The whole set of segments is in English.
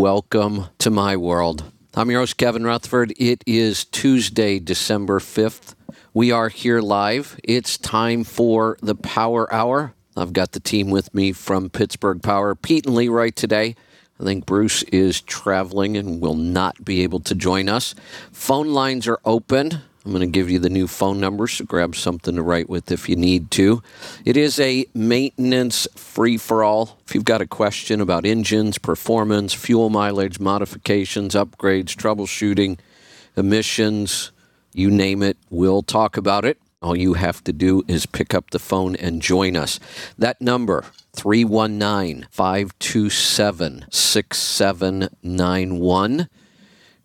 Welcome to my world. I'm your host, Kevin Rutherford. It is Tuesday, December 5th. We are here live. It's time for the Power Hour. I've got the team with me from Pittsburgh Power, Pete and Leroy today. I think Bruce is traveling and will not be able to join us. Phone lines are open. I'm going to give you the new phone number, so grab something to write with if you need to. It is a maintenance free-for-all. If you've got a question about engines, performance, fuel mileage, modifications, upgrades, troubleshooting, emissions, you name it, we'll talk about it. All you have to do is pick up the phone and join us. That number, 319-527-6791.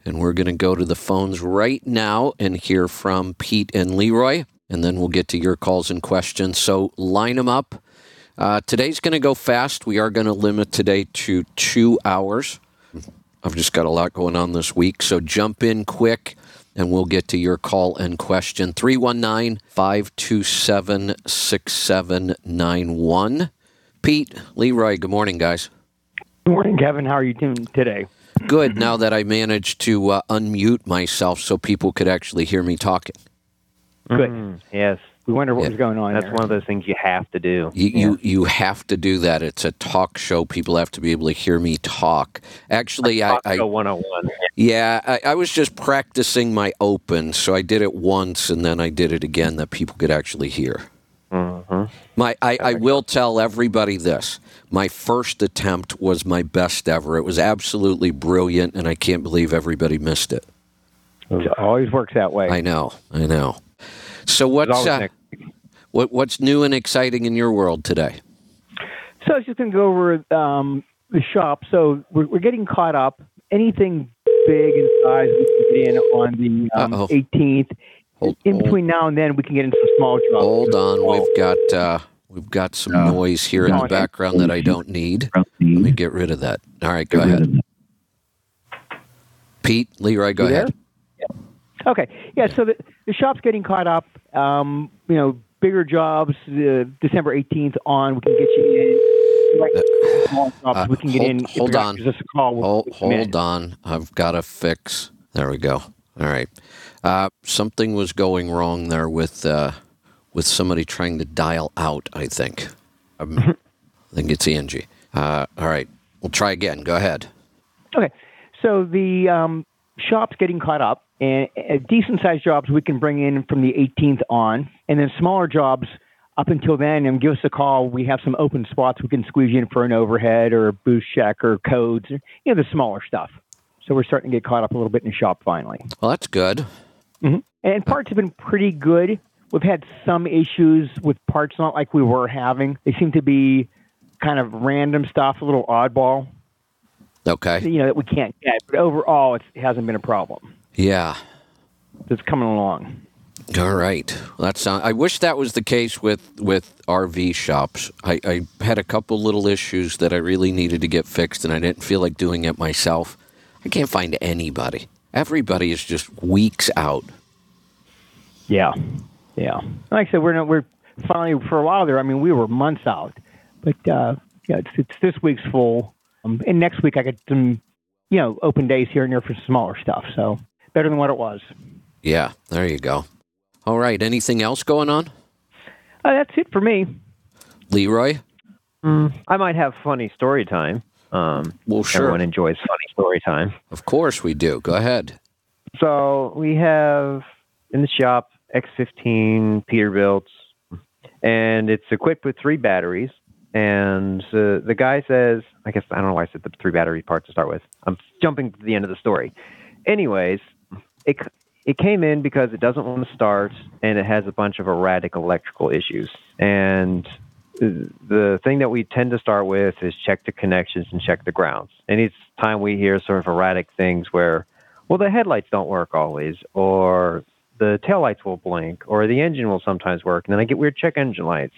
And we're going to go to the phones right now and hear from Pete and Leroy, and then we'll get to your calls and questions. So line them up. Today's going to go fast. We are going to limit today to 2 hours. I've just got a lot going on this week, so jump in quick, and we'll get to your call and question. 319-527-6791. Pete, Leroy, good morning, guys. Good morning, Kevin. How are you doing today? Good, now that I managed to unmute myself so people could actually hear me talking. Good. Yes. We wonder what was going on. That's there. One of those things you have to do. You have to do that. It's a talk show. People have to be able to hear me talk. Actually, I show 101. Yeah, I was just practicing my open, so I did it once, and then I did it again that people could actually hear. Mm-hmm. I will tell everybody this. My first attempt was my best ever. It was absolutely brilliant, and I can't believe everybody missed it. It always works that way. I know. So what's new and exciting in your world today? So I was just going to go over the shop. So we're getting caught up. Anything big in size we can get in on the 18th. Between now and then, we can get into some small jobs. Hold on, we've got some noise here in the background that I don't need. Let me get rid of that. All right, go ahead. Pete, Leroy, go ahead. Yeah. Okay, so the shop's getting caught up. Bigger jobs, December 18th on, we can get you in. Small jobs, we can get in. Hold on. Just a call. Hold on, I've got a fix. There we go. All right. Something was going wrong there with somebody trying to dial out, I think. I think it's Angie. All right. We'll try again. Go ahead. Okay. So the shop's getting caught up, and decent-sized jobs we can bring in from the 18th on, and then smaller jobs up until then, and give us a call. We have some open spots we can squeeze you in for an overhead or a boost check or codes, the smaller stuff. So we're starting to get caught up a little bit in the shop finally. Well, that's good. Mm-hmm. And parts have been pretty good. We've had some issues with parts, not like we were having. They seem to be kind of random stuff, a little oddball. Okay. That we can't get. But overall, it hasn't been a problem. Yeah. It's coming along. All right. Well, I wish that was the case with RV shops. I had a couple little issues that I really needed to get fixed, and I didn't feel like doing it myself. I can't find anybody. Everybody is just weeks out. Yeah. Like I said, we're finally, for a while there, we were months out. But it's this week's full. And next week I got some, open days here and there for smaller stuff. So better than what it was. Yeah, there you go. All right, anything else going on? That's it for me. Leroy? I might have funny story time. Well, sure. Everyone enjoys funny story time. Of course we do. Go ahead. So we have in the shop X15 Peterbilts, and it's equipped with 3 batteries. And the guy says, I guess, I don't know why I said the 3 battery part to start with. I'm jumping to the end of the story. Anyways, it came in because it doesn't want to start, and it has a bunch of erratic electrical issues. And the thing that we tend to start with is check the connections and check the grounds. And each time we hear sort of erratic things where, the headlights don't work always, or the taillights will blink, or the engine will sometimes work. And then I get weird check engine lights.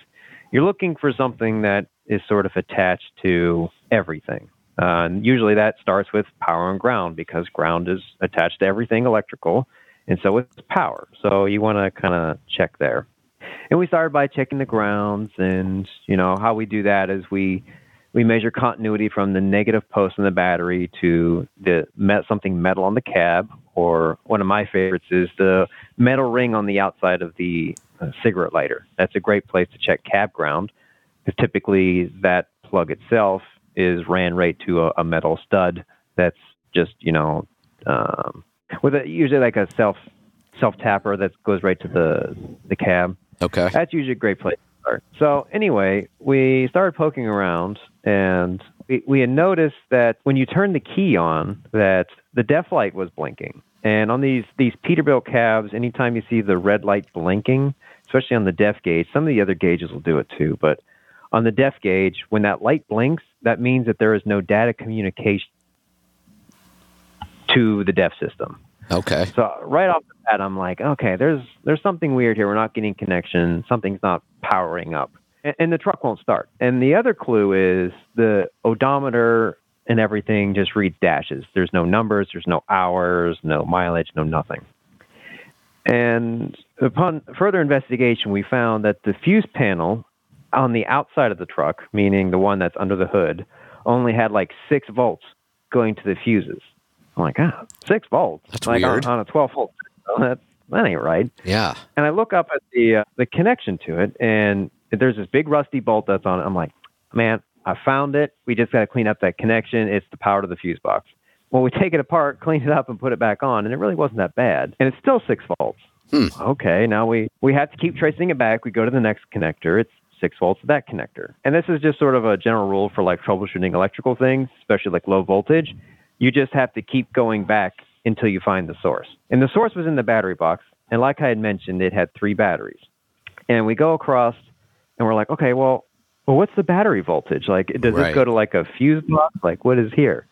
You're looking for something that is sort of attached to everything. And usually that starts with power and ground, because ground is attached to everything electrical. And so it's power. So you want to kind of check there. And we started by checking the grounds, and how we do that is we We measure continuity from the negative post in the battery to the something metal on the cab, or one of my favorites is the metal ring on the outside of the cigarette lighter. That's a great place to check cab ground, because typically that plug itself is ran right to a metal stud that's just, you know, with usually like a self-tapper that goes right to the cab. Okay. That's usually a great place. So anyway, we started poking around, and we had noticed that when you turn the key on, that the def light was blinking. And on these Peterbilt cabs, anytime you see the red light blinking, especially on the def gauge, some of the other gauges will do it too, but on the def gauge, when that light blinks, that means that there is no data communication to the def system. Okay. So right off the bat, I'm like, okay, there's something weird here. We're not getting connection. Something's not powering up. And the truck won't start. And the other clue is the odometer and everything just reads dashes. There's no numbers. There's no hours, no mileage, no nothing. And upon further investigation, we found that the fuse panel on the outside of the truck, meaning the one that's under the hood, only had like 6 volts going to the fuses. I'm like, 6 volts. That's like weird. On a 12-volt. That ain't right. Yeah. And I look up at the connection to it, and there's this big rusty bolt that's on it. I'm like, man, I found it. We just got to clean up that connection. It's the power to the fuse box. Well, we take it apart, clean it up, and put it back on, and it really wasn't that bad. And it's still 6 volts. Okay, now we have to keep tracing it back. We go to the next connector. It's 6 volts to that connector. And this is just sort of a general rule for, like, troubleshooting electrical things, especially, like, low voltage. You just have to keep going back until you find the source. And the source was in the battery box. And like I had mentioned, it had 3 batteries. And we go across and we're like, okay, well what's the battery voltage? Like, does this go to like a fuse box? Like, what is here?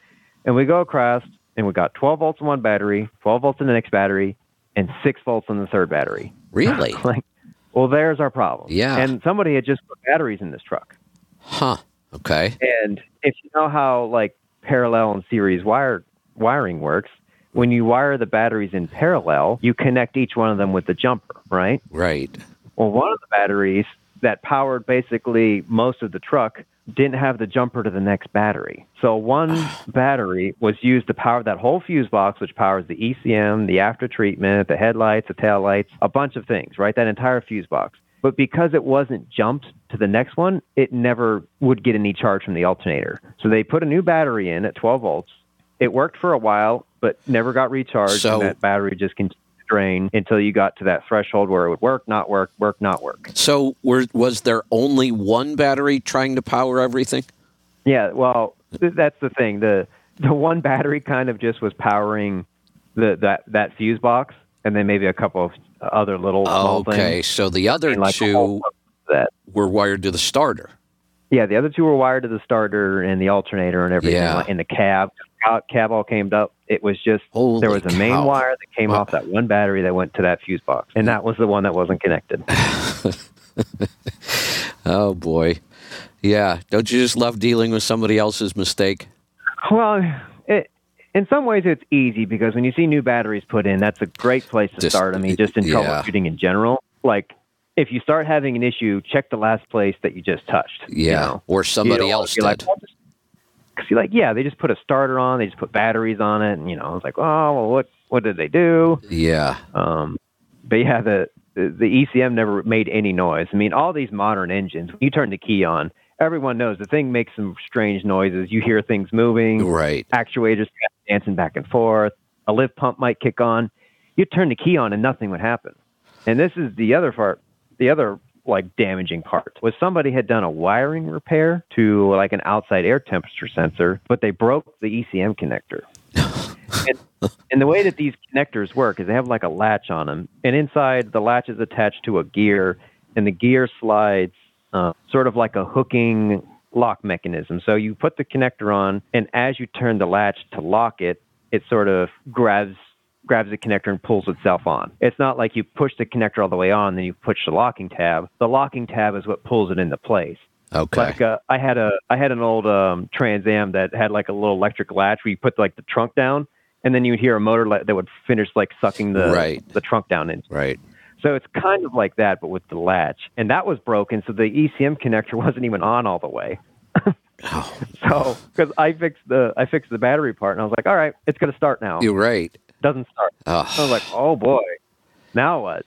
And we go across and we got 12 volts in one battery, 12 volts in the next battery, and 6 volts in the third battery. Really? Well, there's our problem. Yeah. And somebody had just put batteries in this truck. Huh. Okay. And if you know how, like, parallel and series wiring works, when you wire the batteries in parallel, you connect each one of them with the jumper, right? Right. Well, one of the batteries that powered basically most of the truck didn't have the jumper to the next battery. So one battery was used to power that whole fuse box, which powers the ECM, the after treatment, the headlights, the taillights, a bunch of things, right? That entire fuse box. But because it wasn't jumped to the next one, it never would get any charge from the alternator. So they put a new battery in at 12 volts. It worked for a while, but never got recharged. So, and that battery just continued to drain until you got to that threshold where it would work, not work, work, not work. So was there only one battery trying to power everything? Yeah, well, that's the thing. The one battery kind of just was powering that fuse box, and then maybe a couple of other little things. Okay, so the other two were wired to the starter. Yeah, the other two were wired to the starter and the alternator and everything. Yeah. And the cab. Cab all came up. It was just, there was a main wire that came off that one battery that went to that fuse box. And that was the one that wasn't connected. Oh, boy. Yeah. Don't you just love dealing with somebody else's mistake? Well, in some ways, it's easy, because when you see new batteries put in, that's a great place to start. I mean, just in troubleshooting in general. Like, if you start having an issue, check the last place that you just touched. Yeah, you know? Or somebody else did. Because you're like, yeah, they just put a starter on, they just put batteries on it, and, you know, I was like, what did they do? Yeah. But yeah, the ECM never made any noise. I mean, all these modern engines, when you turn the key on, everyone knows the thing makes some strange noises. You hear things moving. Right. Actuators dancing back and forth. A lift pump might kick on. You turn the key on and nothing would happen. And this is the other part, like, damaging part, was somebody had done a wiring repair to, like, an outside air temperature sensor, but they broke the ECM connector. And the way that these connectors work is they have, like, a latch on them. And inside, the latch is attached to a gear, and the gear slides sort of like a hooking lock mechanism. So you put the connector on, and as you turn the latch to lock it, it sort of grabs the connector and pulls itself on. It's not like you push the connector all the way on, then you push the locking tab. The locking tab is what pulls it into place. Okay. Like, I had an old Trans Am that had, like, a little electric latch where you put, like, the trunk down, and then you would hear a motor that would finish, like, sucking the trunk down in. Right. So it's kind of like that, but with the latch. And that was broken, so the ECM connector wasn't even on all the way. Oh. So, because I fixed the battery part, and I was like, all right, it's going to start now. You're right. Doesn't start. Oh. So I was like, oh boy, now what?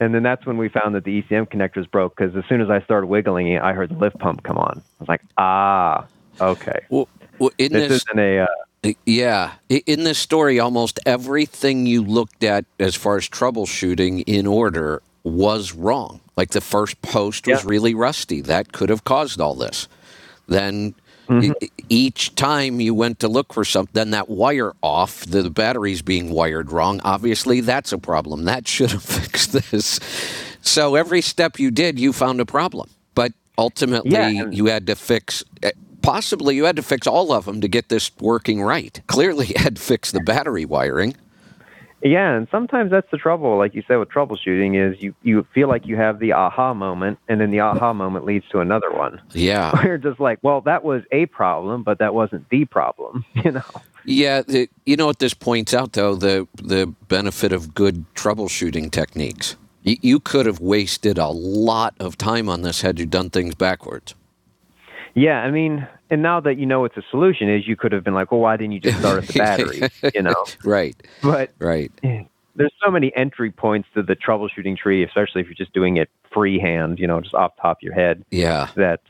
And then that's when we found that the ECM connectors broke, because as soon as I started wiggling it, I heard the lift pump come on. I was like, ah, okay. Well, in this story, almost everything you looked at as far as troubleshooting in order was wrong. Like the first post was really rusty. That could have caused all this. Then each time you went to look for something, then that wire off, the battery's being wired wrong. Obviously, that's a problem. That should have fixed this. So every step you did, you found a problem. But ultimately, you had to fix, possibly you had to fix all of them to get this working right. Clearly, you had to fix the battery wiring. Yeah, and sometimes that's the trouble, like you said, with troubleshooting, is you feel like you have the aha moment, and then the aha moment leads to another one. Yeah. You're just like, well, that was a problem, but that wasn't the problem, you know? Yeah, you know what this points out, though, the benefit of good troubleshooting techniques. You could have wasted a lot of time on this had you done things backwards. Yeah, I mean, and now that you know what the solution is, you could have been like, well, why didn't you just start at the battery, you know? Right. But there's so many entry points to the troubleshooting tree, especially if you're just doing it freehand, you know, just off the top of your head. Yeah. That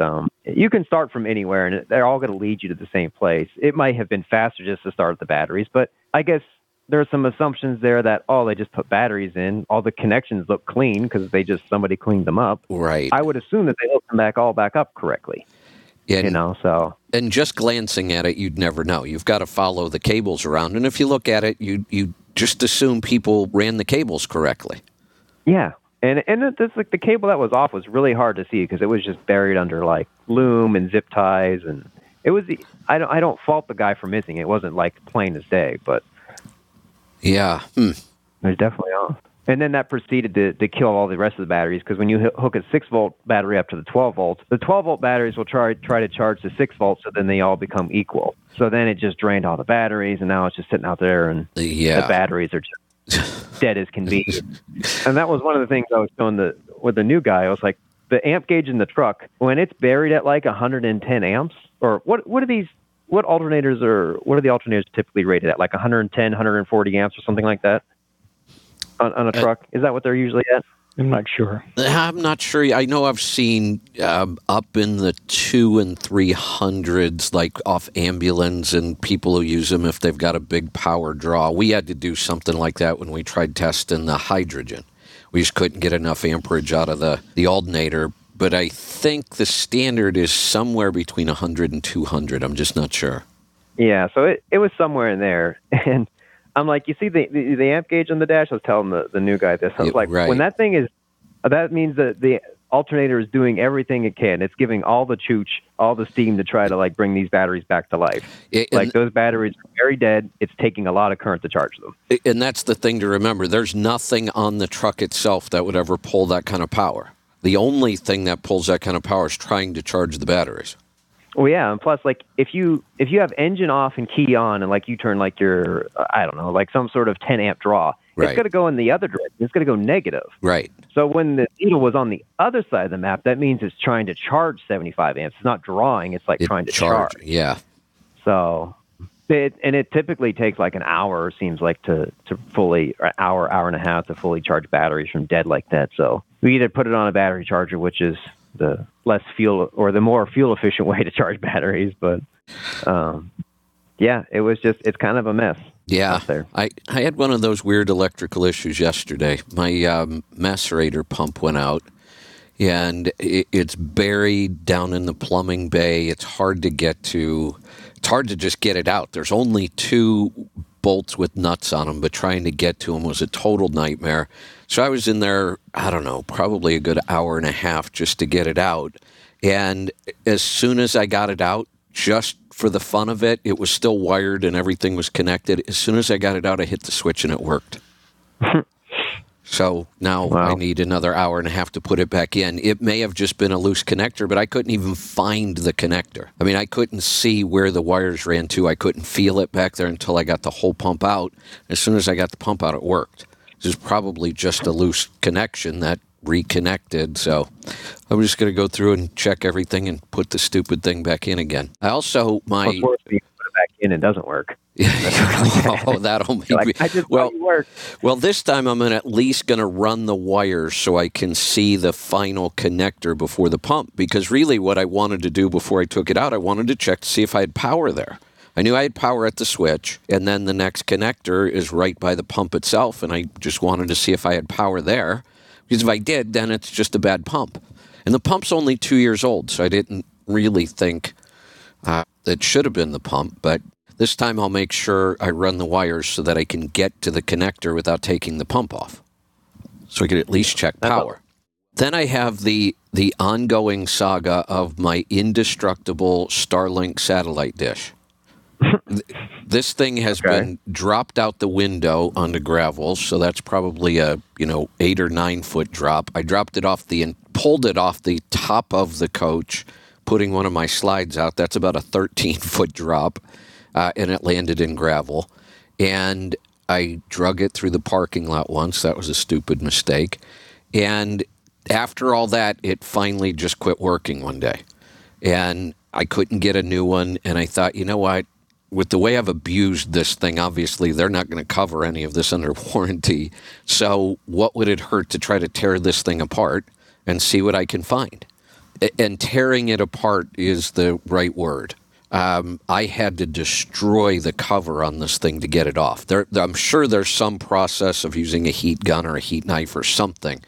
you can start from anywhere, and they're all going to lead you to the same place. It might have been faster just to start at the batteries, but I guess there are some assumptions there that, oh, they just put batteries in. All the connections look clean because somebody cleaned them up. Right. I would assume that they hooked them all back up correctly. And, you know, so. And just glancing at it, you'd never know. You've got to follow the cables around. And if you look at it, you just assume people ran the cables correctly. Yeah. And that's like the cable that was off was really hard to see because it was just buried under like loom and zip ties. And it was, I don't fault the guy for missing it. It wasn't like plain as day, but. Yeah. There's definitely off. And then that proceeded to kill all the rest of the batteries, because when you hook a 6-volt battery up to the 12 volts, the 12-volt batteries will try to charge the 6 volts, so then they all become equal. So then it just drained all the batteries, and now it's just sitting out there, and the batteries are just dead as can be. And that was one of the things I was doing with the new guy. I was like, the amp gauge in the truck, when it's buried at like 110 amps, or what are these? What alternators are? What are the alternators typically rated at? Like 110, 140 amps, or something like that? On a truck? Is that what they're usually at? I'm not sure. I'm not sure. I know I've seen up in the 200 and 300s, like off ambulance and people who use them if they've got a big power draw. We had to do something like that when we tried testing the hydrogen. We just couldn't get enough amperage out of the alternator. But I think the standard is somewhere between 100 and 200. I'm just not sure. Yeah, so it was somewhere in there. And I'm like, you see the amp gauge on the dash? I was telling the new guy this. I was like, when that thing is, that means that the alternator is doing everything it can. It's giving all the chooch, all the steam to try to like bring these batteries back to life. Like those batteries are very dead. It's taking a lot of current to charge them. And that's the thing to remember. There's nothing on the truck itself that would ever pull that kind of power. The only thing that pulls that kind of power is trying to charge the batteries. Well, yeah, and plus, like, if you have engine off and key on, and like you turn like your, I don't know, like some sort of 10 amp draw, it's going to go in the other direction. It's going to go negative. Right. So when the needle was on the other side of the map, that means it's trying to charge 75 amps. It's not drawing. It's like trying to charge. Yeah. So, it typically takes like an hour, seems like, to fully, or hour and a half to fully charge batteries from dead like that. So we either put it on a battery charger, which is the less fuel or the more fuel efficient way to charge batteries. But it was just, it's kind of a mess. Yeah. There. I had one of those weird electrical issues yesterday. My macerator pump went out, and it's buried down in the plumbing bay. It's hard to get to. It's hard to just get it out. There's only two bolts with nuts on them, but trying to get to them was a total nightmare. So I was in there, I don't know, probably a good hour and a half just to get it out. And as soon as I got it out, just for the fun of it, it was still wired and everything was connected. As soon as I got it out, I hit the switch and it worked. So now I need another hour and a half to put it back in. It may have just been a loose connector, but I couldn't even find the connector. I mean, I couldn't see where the wires ran to. I couldn't feel it back there until I got the whole pump out. As soon as I got the pump out, it worked. This is probably just a loose connection that reconnected. So I'm just going to go through and check everything and put the stupid thing back in again. I also, of course, you put it back in and it doesn't work. Oh, that'll make me. Well, this time I'm at least going to run the wires so I can see the final connector before the pump, because really what I wanted to do before I took it out, I wanted to check to see if I had power there. I knew I had power at the switch, and then the next connector is right by the pump itself, and I just wanted to see if I had power there. Because if I did, then it's just a bad pump. And the pump's only 2 years old, so I didn't really think it should have been the pump. But this time I'll make sure I run the wires so that I can get to the connector without taking the pump off. So I could at least check power. Then I have the ongoing saga of my indestructible Starlink satellite dish. This thing has been dropped out the window onto gravel, so that's probably a 8 or 9 foot drop. I dropped it off the and pulled it off the top of the coach, putting one of my slides out. That's about a 13-foot drop, and it landed in gravel. And I drug it through the parking lot once. That was a stupid mistake. And after all that, it finally just quit working one day, and I couldn't get a new one. And I thought, you know what? With the way I've abused this thing, obviously they're not going to cover any of this under warranty. So what would it hurt to try to tear this thing apart and see what I can find? And tearing it apart is the right word. I had to destroy the cover on this thing to get it off. I'm sure there's some process of using a heat gun or a heat knife or something,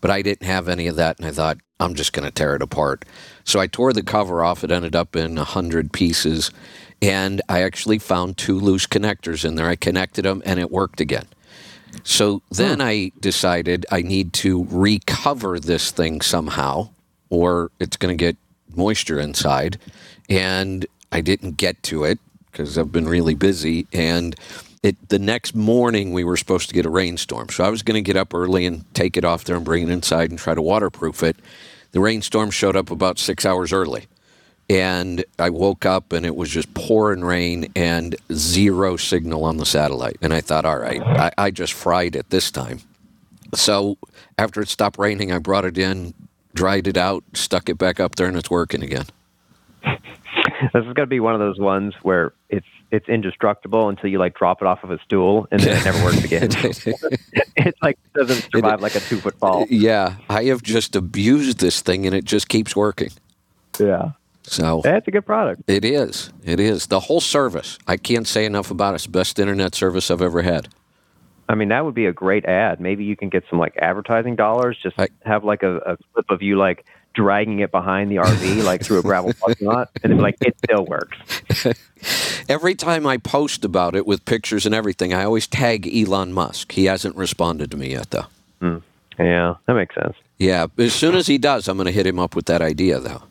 but I didn't have any of that, and I thought, I'm just going to tear it apart. So I tore the cover off. It ended up in 100 pieces, and I actually found 2 loose connectors in there. I connected them, and it worked again. So then I decided I need to recover this thing somehow, or it's going to get moisture inside, and I didn't get to it because I've been really busy, and the next morning we were supposed to get a rainstorm. So I was going to get up early and take it off there and bring it inside and try to waterproof it. The rainstorm showed up about 6 hours early, and I woke up and it was just pouring rain and zero signal on the satellite. And I thought, all right, I just fried it this time. So after it stopped raining, I brought it in, dried it out, stuck it back up there, and it's working again. This is going to be one of those ones where it's indestructible until you drop it off of a stool, and then it never works again. It's doesn't survive a 2-foot fall. Yeah, I have just abused this thing, and it just keeps working. Yeah. So that's a good product. It is. It is. The whole service. I can't say enough about it. It's the best internet service I've ever had. I mean, that would be a great ad. Maybe you can get some advertising dollars. Just have a clip of you dragging it behind the RV through a gravel parking lot, and it's it still works. Every time I post about it with pictures and everything, I always tag Elon Musk. He hasn't responded to me yet, though. Yeah, that makes sense. Yeah, as soon as he does, I'm going to hit him up with that idea, though.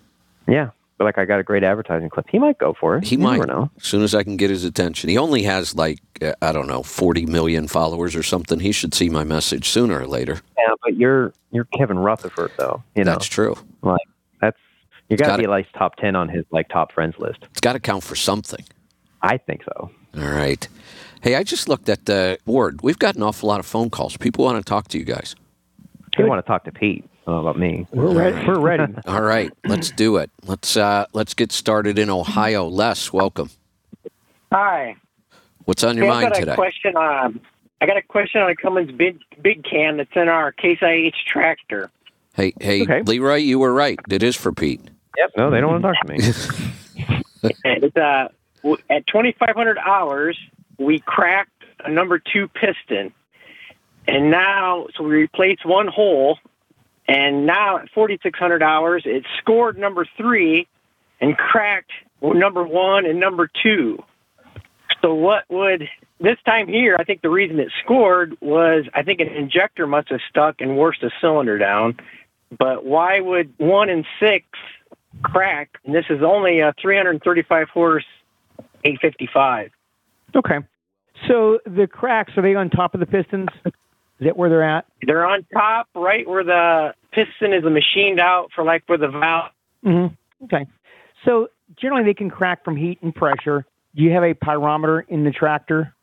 Yeah. But I got a great advertising clip. He might go for it. He might. Never know. As soon as I can get his attention. He only has 40 million followers or something. He should see my message sooner or later. Yeah, but you're Kevin Rutherford, though. That's true. You got to be top 10 on his top friends list. It's got to count for something. I think so. All right. Hey, I just looked at the board. We've got an awful lot of phone calls. People want to talk to you guys. They want to talk to Pete. Oh, about me. We're ready. We're ready. All right. Let's do it. Let's get started in Ohio. Les, welcome. Hi. What's on your mind today? I got a question on a Cummins big can that's in our Case IH tractor. Hey, okay. Leroy, you were right. It is for Pete. Yep. No, they don't want to talk to me. It's, at 2,500 hours, we cracked a number 2 piston. And now, so we replaced one hole. And now at 4,600 hours, it scored number 3 and cracked number 1 and number 2. So this time here, I think the reason it scored was I think an injector must have stuck and worked the cylinder down. But why would 1 and 6 crack? And this is only a 335 horse 855. Okay. So the cracks, are they on top of the pistons? Is that where they're at? They're on top, right where the piston is machined out for where the valve. Mm-hmm. Okay. So generally they can crack from heat and pressure. Do you have a pyrometer in the tractor?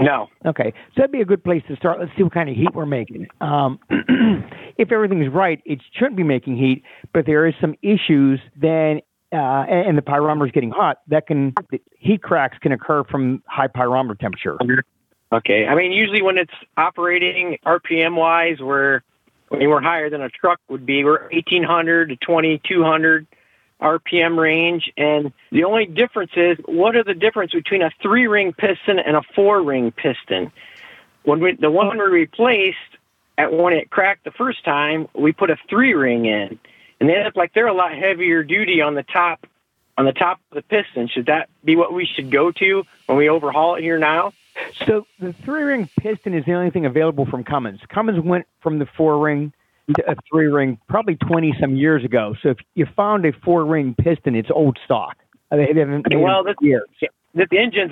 No. Okay. So that'd be a good place to start. Let's see what kind of heat we're making. If everything's right, it shouldn't be making heat, but if there is some issues, then and the pyrometer is getting hot, heat cracks can occur from high pyrometer temperature. Okay. I mean, usually when it's operating RPM-wise, we're higher than a truck would be. We're 1,800 to 2,200 RPM range, and the only difference is, what are the difference between a 3-ring piston and a 4-ring piston? The one we replaced, when it cracked the first time, we put a 3-ring in, and they look like they're a lot heavier duty on the top of the piston. Should that be what we should go to when we overhaul it here now? So the 3-ring piston is the only thing available from Cummins. Cummins went from the 4-ring to a 3-ring probably 20-some years ago. So if you found a 4-ring piston, it's old stock. This engine's a 1990.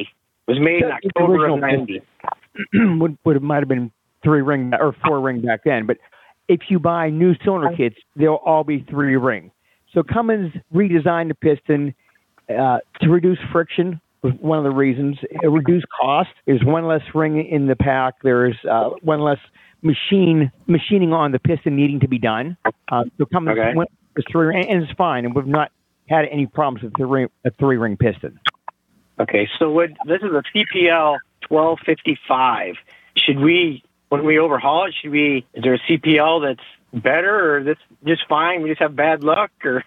It was made in October of 90. It might have been 3-ring or 4-ring back then. But if you buy new cylinder kits, they'll all be 3-ring. So Cummins redesigned the piston to reduce friction. One of the reasons, it reduced cost. There's one less ring in the pack. There's one less machining on the piston needing to be done. So Cummins went with 3-ring, and it's fine. And we've not had any problems with a 3-ring piston. Okay, so this is a CPL 1255. Should we, when we overhaul it, is there a CPL that's better, or that's just fine? We just have bad luck, or?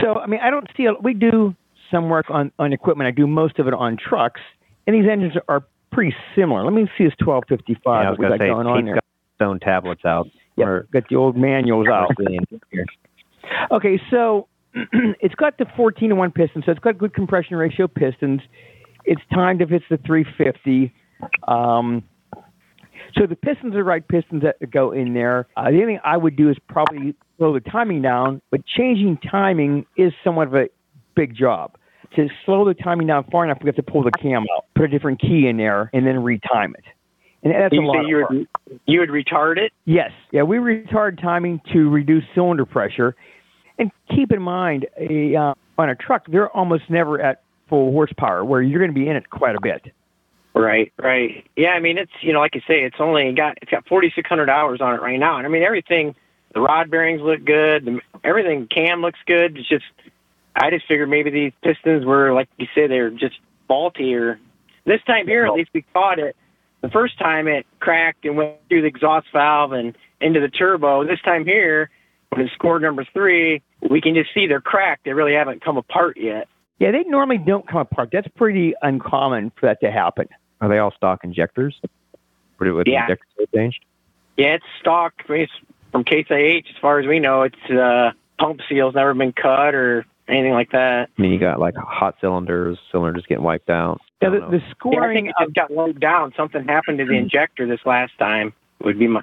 So I mean, I don't see we do some work on equipment. I do most of it on trucks, and these engines are pretty similar. Let me see this 1255. Yeah, I was going to say, Pete's got stone tablets out. Yeah, got the old manuals out. Okay, so it's got the 14-to-1 piston, so it's got good compression ratio pistons. It's timed if it's the 350. So the pistons are right pistons that go in there. The only thing I would do is probably slow the timing down, but changing timing is somewhat of a big job. To slow the timing down far enough, we have to pull the cam out, put a different key in there, and then retime it. And that's a lot of work. You would retard it? Yes. Yeah, we retard timing to reduce cylinder pressure. And keep in mind, on a truck, they're almost never at full horsepower, where you're going to be in it quite a bit. Right. Yeah, I mean, it's, like you say, it's got 4,600 hours on it right now. And I mean, everything, the rod bearings look good, everything, cam looks good. It's just, I just figured maybe these pistons were, like you say, they're just faulty. Or this time here, at least we caught it. The first time it cracked and went through the exhaust valve and into the turbo. This time here, when it's score number 3, we can just see they're cracked. They really haven't come apart yet. Yeah, they normally don't come apart. That's pretty uncommon for that to happen. Are they all stock injectors? Yeah. Injectors changed? Yeah, it's stock. I mean, it's from Case IH, as far as we know. It's pump seals never been cut or anything like that. I mean, you got like hot cylinders getting wiped out. Yeah, the scoring I think it got low down. Something happened to the injector this last time. Would be my.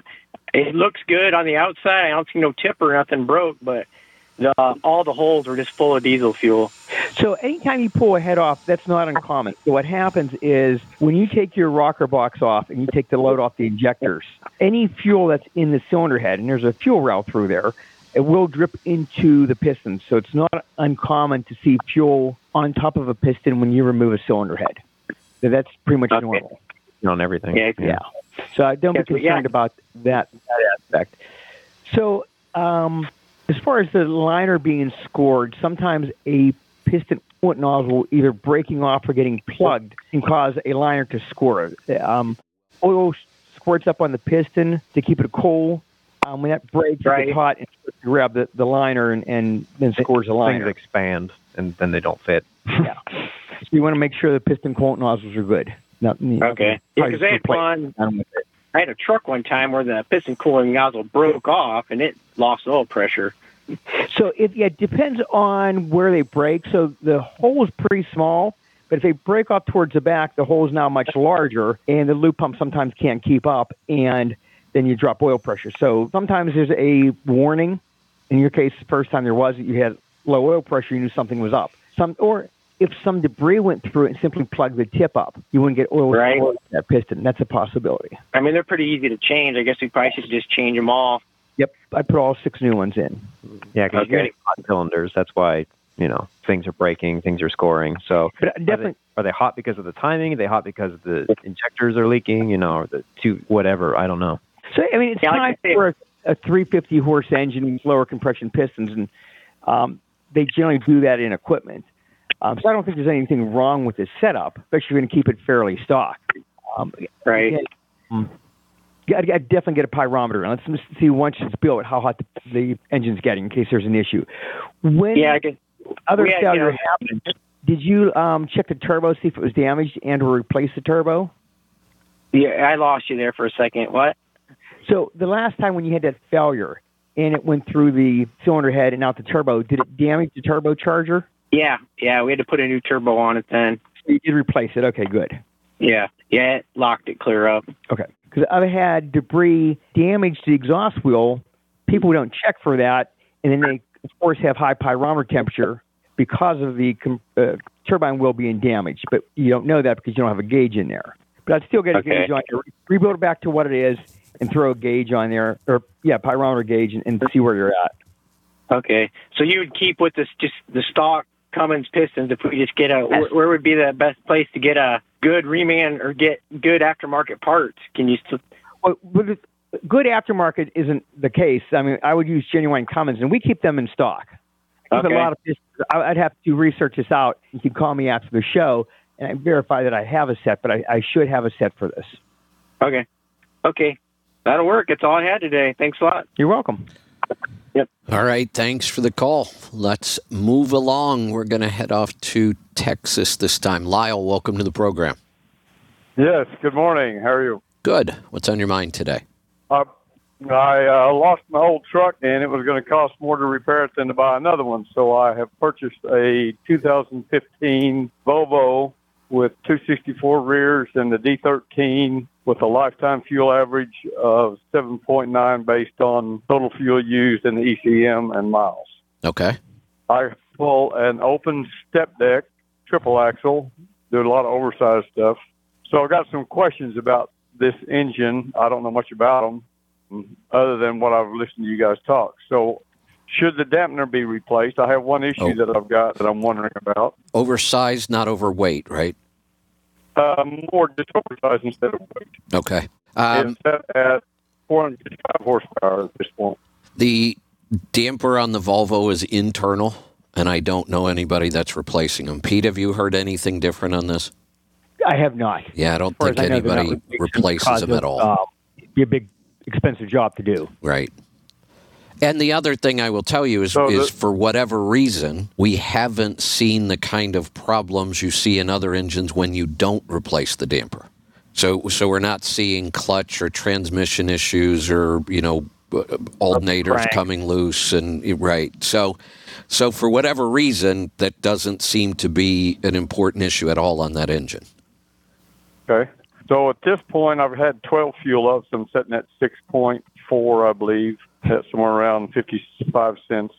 It looks good on the outside. I don't see no tip or nothing broke, but all the holes were just full of diesel fuel. So anytime you pull a head off, that's not uncommon. So what happens is when you take your rocker box off and you take the load off the injectors, any fuel that's in the cylinder head, and there's a fuel route through there, it will drip into the piston, so it's not uncommon to see fuel on top of a piston when you remove a cylinder head. So that's pretty much normal. On everything. Yeah. So don't be concerned about that aspect. So as far as the liner being scored, sometimes a piston inlet nozzle either breaking off or getting plugged can cause a liner to score. Oil squirts up on the piston to keep it cool. When that breaks, it's hot, and you grab the liner and then scores the liner. Things expand, and then they don't fit. Yeah. So you want to make sure the piston coolant nozzles are good. Okay. Because I had a truck one time where the piston coolant nozzle broke off, and it lost oil pressure. So it depends on where they break. So the hole is pretty small, but if they break off towards the back, the hole is now much larger, and the loop pump sometimes can't keep up, and then you drop oil pressure. So sometimes there's a warning. In your case, the first time there was, you had low oil pressure, you knew something was up. Or if some debris went through it and simply plugged the tip up, you wouldn't get oil in that piston. That's a possibility. I mean, they're pretty easy to change. I guess we probably should just change them all. Yep. I put all 6 new ones in. Yeah, because you're getting hot cylinders. That's why you know, things are breaking, things are scoring. So definitely, are they hot because of the timing? Are they hot because the injectors are leaking, you know, or the two, whatever? I don't know. So, I mean, it's nice for a 350 horse engine with lower compression pistons, and they generally do that in equipment. So I don't think there's anything wrong with this setup, especially if you're going to keep it fairly stock. Right. I definitely get a pyrometer, and let's see once it's built how hot the engine's getting in case there's an issue. When failure happened, did you check the turbo, see if it was damaged, and or replace the turbo? Yeah, I lost you there for a second. What? So the last time when you had that failure and it went through the cylinder head and out the turbo, did it damage the turbocharger? Yeah, we had to put a new turbo on it then. So you did replace it. Okay, good. Yeah, it locked it clear up. Okay, because I've had debris damage the exhaust wheel. People don't check for that, and then they, of course, have high pyrometer temperature because of the turbine wheel being damaged, but you don't know that because you don't have a gauge in there. But I'd still get a gauge on it, rebuild it back to what it is, and throw a gauge on there, or, pyrometer gauge, and see where you're at. Okay, so you would keep with this just the stock Cummins pistons if we just get a, where would be the best place to get a good reman or get good aftermarket parts? Can you still? Well, good aftermarket isn't the case. I mean, I would use genuine Cummins, and we keep them in stock. I keep a lot of pistons. I'd have to research this out. You could call me after the show and I verify that I have a set, but I should have a set for this. Okay. That'll work. That's all I had today. Thanks a lot. You're welcome. Yep. All right. Thanks for the call. Let's move along. We're going to head off to Texas this time. Lyle, welcome to the program. Yes. Good morning. How are you? Good. What's on your mind today? I lost my old truck, and it was going to cost more to repair it than to buy another one. So I have purchased a 2015 Volvo with 264 rears and the D13 with a lifetime fuel average of 7.9 based on total fuel used in the ECM and miles. Okay. I pull an open step deck, triple axle, do a lot of oversized stuff. So I've got some questions about this engine. I don't know much about them other than what I've listened to you guys talk. So should the dampener be replaced? I have one issue that I've got that I'm wondering about. Oversized, not overweight, right? More just oversized instead of weight. Okay. It's set at 455 horsepower at this point. The damper on the Volvo is internal, and I don't know anybody that's replacing them. Pete, have you heard anything different on this? I have not. Yeah, I don't think anybody replaces them at all. It'd be a big, expensive job to do. Right. And the other thing I will tell you is for whatever reason, we haven't seen the kind of problems you see in other engines when you don't replace the damper. So we're not seeing clutch or transmission issues or, you know, alternators coming loose and right. So for whatever reason, that doesn't seem to be an important issue at all on that engine. Okay. So at this point, I've had 12 fuel ups. I'm sitting at 6.4, I believe. That's somewhere around 55 cents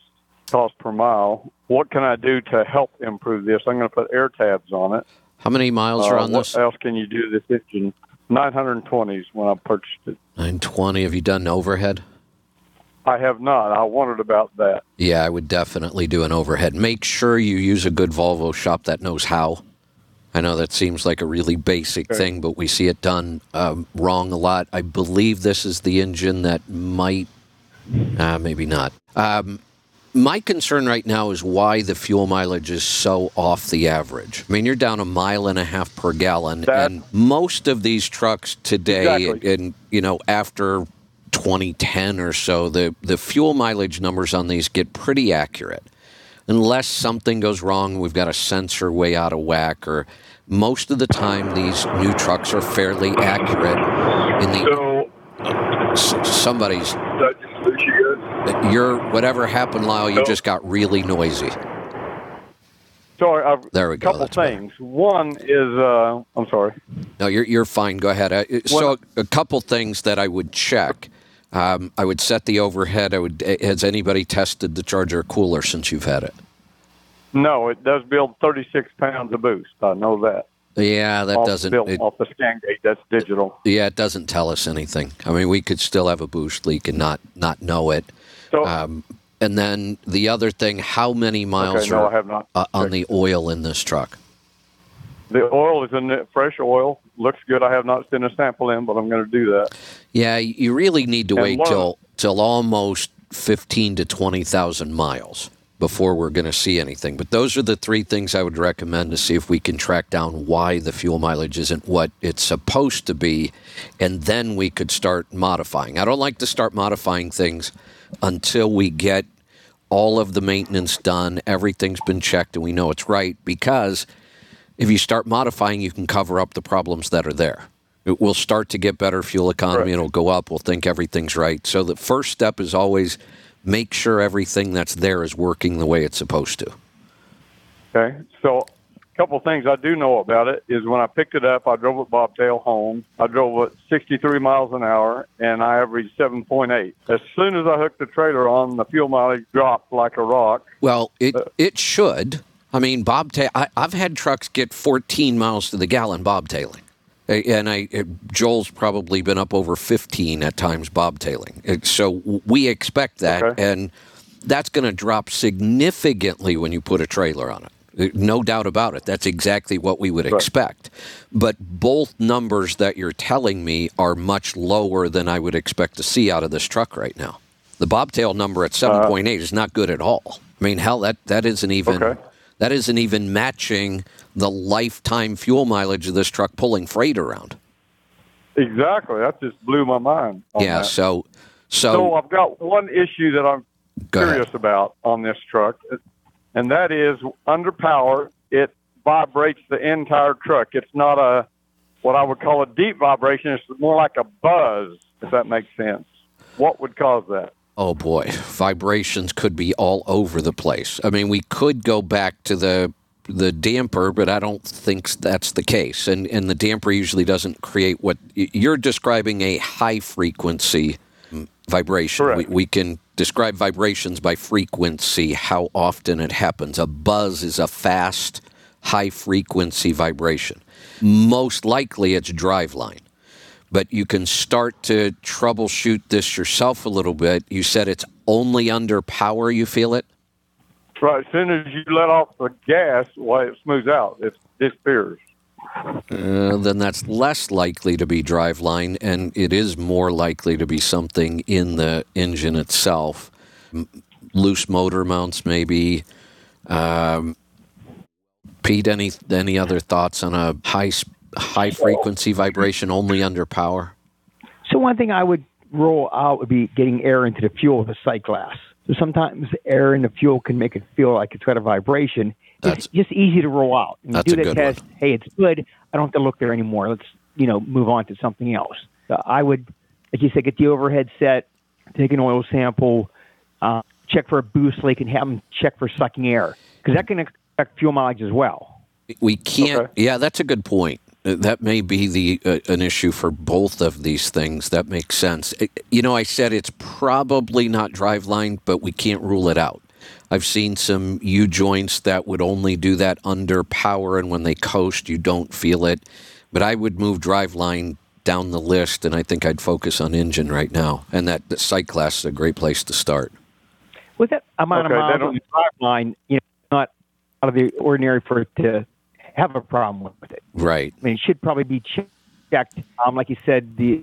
cost per mile. What can I do to help improve this? I'm going to put air tabs on it. How many miles are on this? What else can you do to this engine? 920 is when I purchased it. 920. Have you done an overhead? I have not. I wondered about that. Yeah, I would definitely do an overhead. Make sure you use a good Volvo shop that knows how. I know that seems like a really basic thing, but we see it done wrong a lot. I believe this is the engine that might... maybe not. My concern right now is why the fuel mileage is so off the average. I mean, you're down 1.5 miles per gallon, and most of these trucks today, and you know, after 2010 or so, the fuel mileage numbers on these get pretty accurate. Unless something goes wrong, we've got a sensor way out of whack, or most of the time these new trucks are fairly accurate. In the somebody's... whatever happened, Lyle, you just got really noisy. Sorry, there we go. A couple things. Better. One is, I'm sorry. No, you're fine. Go ahead. A couple things that I would check. I would set the overhead. Has anybody tested the charger cooler since you've had it? No, it does build 36 pounds of boost. I know that. Yeah, that doesn't... off the scan gate, that's digital. Yeah, it doesn't tell us anything. I mean, we could still have a boost leak and not know it. So And then the other thing, how many miles I have not. On the oil in this truck? The oil is in it, fresh oil. Looks good. I have not sent a sample in, but I'm going to do that. Yeah, you really need to wait till almost 15 to 20,000 miles before we're going to see anything. But those are the three things I would recommend to see if we can track down why the fuel mileage isn't what it's supposed to be, and then we could start modifying. I don't like to start modifying things until we get all of the maintenance done, everything's been checked, and we know it's right, because if you start modifying, you can cover up the problems that are there. It will start to get better fuel economy, it'll go up, we'll think everything's right. So the first step is always make sure everything that's there is working the way it's supposed to. Okay. So a couple of things I do know about it is when I picked it up, I drove it bobtail home. I drove it 63 miles an hour, and I averaged 7.8. As soon as I hooked the trailer on, the fuel mileage dropped like a rock. Well, it should. I mean, bobtail. I've had trucks get 14 miles to the gallon bobtailing. And Joel's probably been up over 15 at times bobtailing. So we expect that, and that's going to drop significantly when you put a trailer on it. No doubt about it. That's exactly what we would expect. But both numbers that you're telling me are much lower than I would expect to see out of this truck right now. The bobtail number at 7.8 is not good at all. I mean, hell, that isn't even... Okay. That isn't even matching the lifetime fuel mileage of this truck pulling freight around. Exactly. That just blew my mind. Yeah. So I've got one issue that I'm curious about on this truck, and that is under power, it vibrates the entire truck. It's not what I would call a deep vibration. It's more like a buzz, if that makes sense. What would cause that? Oh, boy. Vibrations could be all over the place. I mean, we could go back to the damper, but I don't think that's the case. And the damper usually doesn't create what... You're describing a high-frequency vibration. Correct. We can describe vibrations by frequency, how often it happens. A buzz is a fast, high-frequency vibration. Most likely, it's driveline. But you can start to troubleshoot this yourself a little bit. You said it's only under power you feel it? Right. As soon as you let off the gas, it smooths out. It disappears. Then that's less likely to be driveline, and it is more likely to be something in the engine itself. Loose motor mounts, maybe. Pete, any other thoughts on a high frequency vibration only under power? So one thing I would rule out would be getting air into the fuel with a sight glass. So sometimes air in the fuel can make it feel like it's got a vibration. It's just easy to rule out. And that's do that test. One. Hey, it's good. I don't have to look there anymore. Let's move on to something else. So I would, like you said, get the overhead set, take an oil sample, check for a boost leak, and have them check for sucking air, because that can affect fuel mileage as well. We can't. Okay. Yeah, that's a good point. That may be an issue for both of these things. That makes sense. I said it's probably not driveline, but we can't rule it out. I've seen some U-joints that would only do that under power, and when they coast, you don't feel it. But I would move driveline down the list, and I think I'd focus on engine right now. And that sight glass is a great place to start. With that amount of miles on the driveline, not out of the ordinary for it to have a problem with it. Right. I mean, it should probably be checked. Like you said, the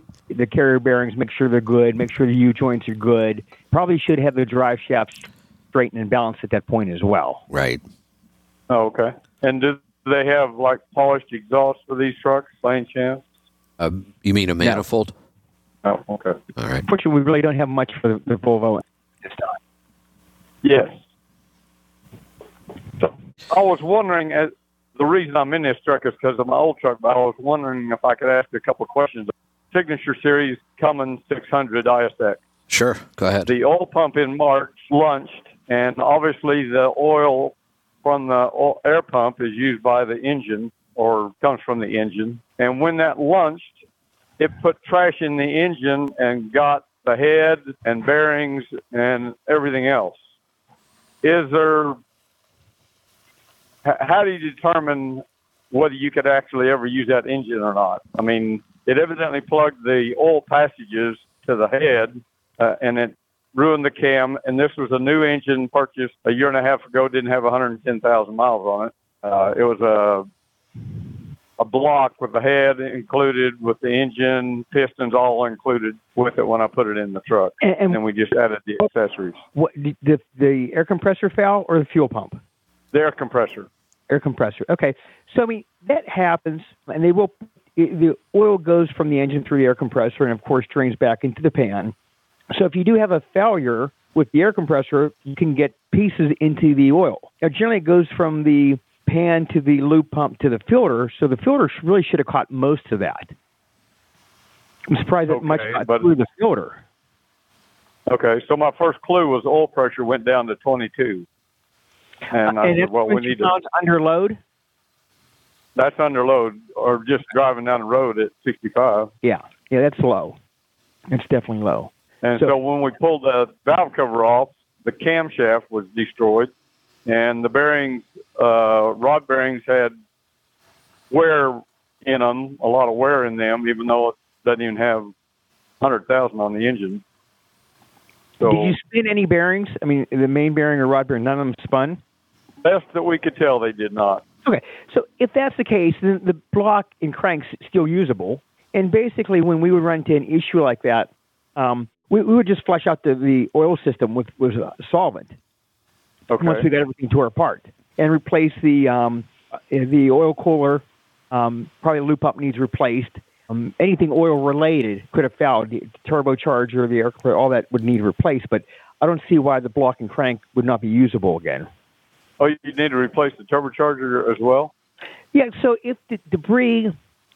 carrier bearings, make sure they're good, make sure the U-joints are good. Probably should have the drive shafts straightened and balanced at that point as well. Right. Oh, okay. And do they have, like, polished exhaust for these trucks, by any chance? You mean a manifold? No. Oh, okay. All right. Unfortunately, we really don't have much for the Volvo this time. Yes. So, I was wondering... The reason I'm in this truck is because of my old truck, but I was wondering if I could ask you a couple of questions. Signature Series Cummins 600 ISX. Sure, go ahead. The oil pump in March lunched, and obviously the oil from the air pump is used by the engine or comes from the engine. And when that lunched, it put trash in the engine and got the head and bearings and everything else. How do you determine whether you could actually ever use that engine or not? I mean, it evidently plugged the oil passages to the head, and it ruined the cam, and this was a new engine purchased a year and a half ago, didn't have 110,000 miles on it. It was a block with the head included, with the engine, pistons all included with it when I put it in the truck. And then we just added the accessories. What, the air compressor valve or the fuel pump? The air compressor. Air compressor. Okay. So, I mean, that happens, and they will. The oil goes from the engine through the air compressor and, of course, drains back into the pan. So if you do have a failure with the air compressor, you can get pieces into the oil. Now, generally, it goes from the pan to the lube pump to the filter, so the filter really should have caught most of that. I'm surprised that much got through the filter. Okay, so my first clue was oil pressure went down to 22. And I said, well, we need to... under load? That's under load, or just driving down the road at 65. Yeah, that's low. It's definitely low. And so when we pulled the valve cover off, the camshaft was destroyed, and the bearings, rod bearings had wear in them, a lot of wear in them, even though it doesn't even have 100,000 on the engine. So, did you spin any bearings? I mean, the main bearing or rod bearing, none of them spun? Best that we could tell, they did not. Okay, so if that's the case, then the block and crank's still usable. And basically, when we would run into an issue like that, we would just flush out the oil system with solvent. Okay. Once we got everything tore apart, and replace the oil cooler, probably the loop pump needs replaced. Anything oil related could have fouled the turbocharger, the air compressor, all that would need replaced. But I don't see why the block and crank would not be usable again. Oh, you need to replace the turbocharger as well? Yeah, so if the debris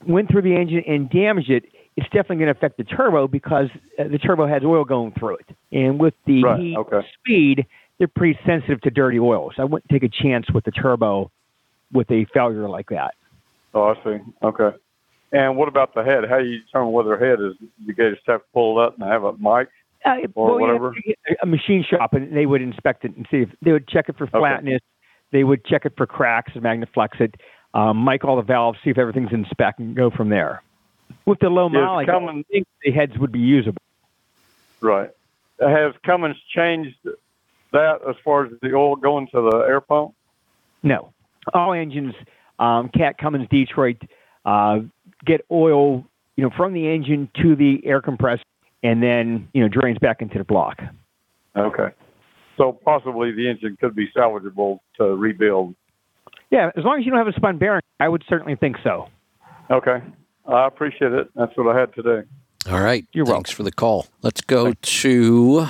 went through the engine and damaged it, it's definitely going to affect the turbo because the turbo has oil going through it. And with the heat speed, they're pretty sensitive to dirty oil. So I wouldn't take a chance with the turbo with a failure like that. Oh, I see. Okay. And what about the head? How do you determine whether a head is? You guys have to pull it up and have a mic or whatever? A machine shop, and they would inspect it and see if they would check it for flatness. Okay. They would check it for cracks and magnaflex it, mic all the valves, see if everything's in spec, and go from there. With the low mileage, I think the heads would be usable. Right. Has Cummins changed that as far as the oil going to the air pump? No. All engines, Cat, Cummins, Detroit, get oil, from the engine to the air compressor, and then, drains back into the block. Okay. So possibly the engine could be salvageable to rebuild. Yeah, as long as you don't have a spun bearing, I would certainly think so. Okay. I appreciate it. That's what I had today. All right. You're welcome. Thanks for the call. Let's go to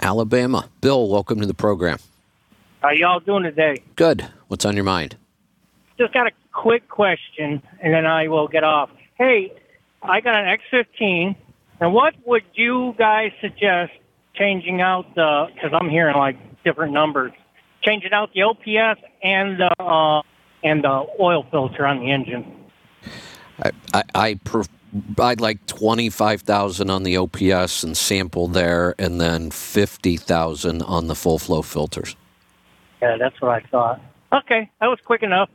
Alabama. Bill, welcome to the program. How y'all doing today? Good. What's on your mind? Just got a quick question, and then I will get off. Hey, I got an X15, and what would you guys suggest changing out the, because I'm hearing different numbers, changing out the OPS and the oil filter on the engine? I'd like 25,000 on the OPS and sample there, and then 50,000 on the full flow filters. Yeah, that's what I thought. Okay, that was quick enough.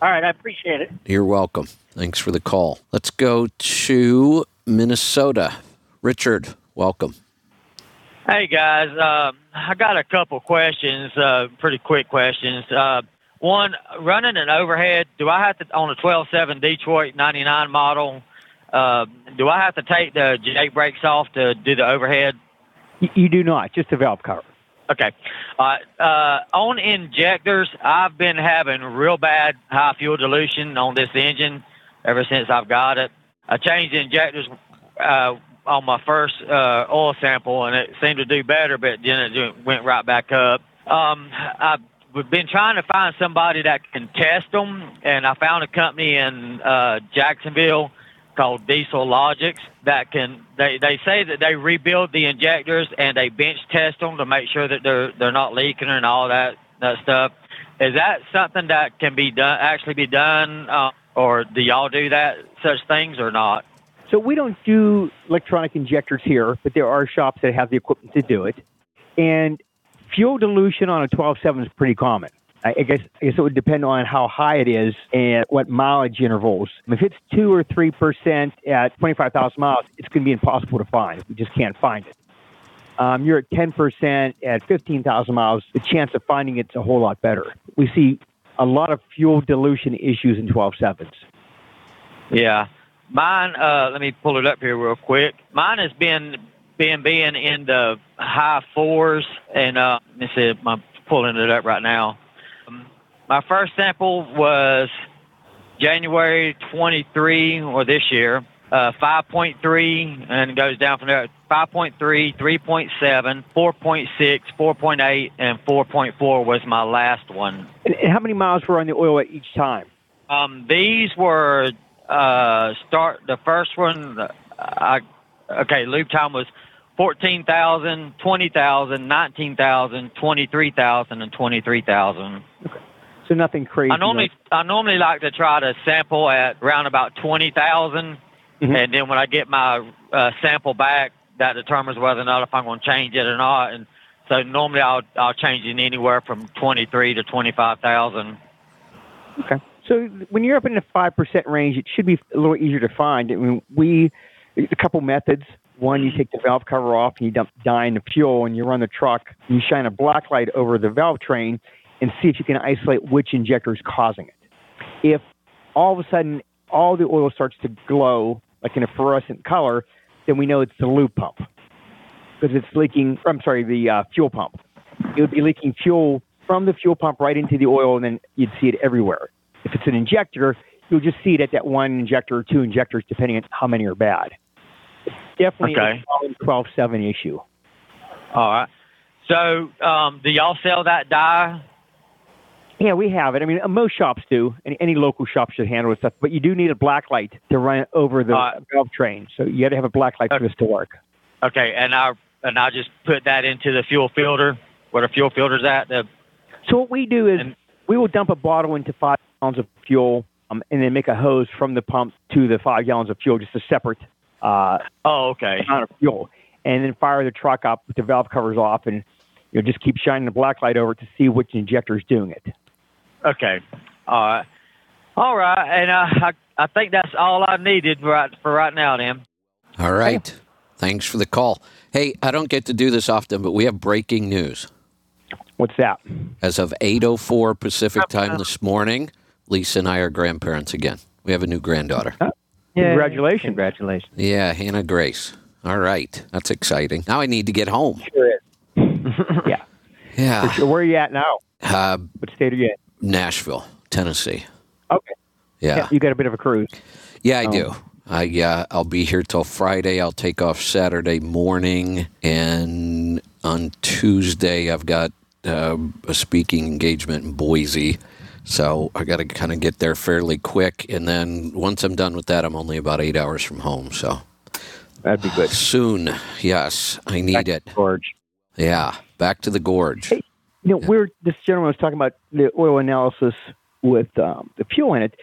All right, I appreciate it. You're welcome. Thanks for the call. Let's go to Minnesota. Richard, welcome. Hey guys, I got a couple questions. Pretty quick questions. One, running an overhead, do I have to, on a 12.7 Detroit 99 model, do I have to take the J brakes off to do the overhead? You do not, just the valve cover. Okay. On injectors, I've been having real bad high fuel dilution on this engine ever since I've got it. I changed the injectors on my first oil sample, and it seemed to do better, but then it went right back up. We've been trying to find somebody that can test them, and I found a company in Jacksonville called Diesel Logics that can. They say that they rebuild the injectors and they bench test them to make sure that they're not leaking and all that stuff. Is that something that can be done? Actually, be done, or do y'all do that such things or not? So we don't do electronic injectors here, but there are shops that have the equipment to do it, and fuel dilution on a 12.7 is pretty common. I guess it would depend on how high it is and what mileage intervals. If it's 2 or 3% at 25,000 miles, it's going to be impossible to find. We just can't find it. You're at 10% at 15,000 miles, the chance of finding it's a whole lot better. We see a lot of fuel dilution issues in 12.7s. Yeah. Mine, let me pull it up here real quick. Mine has been in the high fours, and let me see, I'm pulling it up right now. My first sample was January 23, or this year, 5.3, and it goes down from there, 5.3, 3.7, 4.6, 4.8, and 4.4 was my last one. And how many miles were on the oil at each time? These were... the first one, loop time was 14,000, 20,000, 19,000, 23,000, and 23,000. Okay. So nothing crazy. I normally like to try to sample at around about 20,000, mm-hmm. and then when I get my sample back, that determines whether or not if I'm going to change it or not. And so normally I'll change it anywhere from 23 to 25,000. Okay. So when you're up in the 5% range, it should be a little easier to find. I mean, a couple methods. One, you take the valve cover off and you dump dye in the fuel and you run the truck and you shine a black light over the valve train and see if you can isolate which injector is causing it. If all of a sudden all the oil starts to glow like in a fluorescent color, then we know it's the lube pump because it's leaking, the fuel pump. It would be leaking fuel from the fuel pump right into the oil, and then you'd see it everywhere. If it's an injector, you'll just see it at that one injector or two injectors, depending on how many are bad. It's definitely a 12.7 issue. All right. So do y'all sell that dye? Yeah, we have it. I mean, most shops do, and any local shop should handle it stuff. But you do need a black light to run it over the valve train. So you got to have a black light for this to work. Okay, and I just put that into the fuel filter, where the fuel filter's at? So what we do is we will dump a bottle into 5 gallons of fuel, and then make a hose from the pump to the 5 gallons of fuel, just a separate amount of fuel, and then fire the truck up with the valve covers off, and just keep shining the black light over it to see which injector is doing it. Okay. All right, and I think that's all I needed for right now, then. All right. Yeah. Thanks for the call. Hey, I don't get to do this often, but we have breaking news. What's that? As of 8:04 Pacific time this morning, Lisa and I are grandparents again. We have a new granddaughter. Congratulations. Yeah, Hannah Grace. All right. That's exciting. Now I need to get home. Sure is. Yeah. Yeah. So where are you at now? What state are you in? Nashville, Tennessee. Okay. Yeah. You got a bit of a cruise. Yeah, I do. I'll be here till Friday. I'll take off Saturday morning. And on Tuesday, I've got a speaking engagement in Boise. So I got to kind of get there fairly quick. And then once I'm done with that, I'm only about 8 hours from home. So that'd be good. Soon. Yes. I need back it. To the gorge. Yeah. Back to the gorge. Hey, this gentleman was talking about the oil analysis with the fuel in it.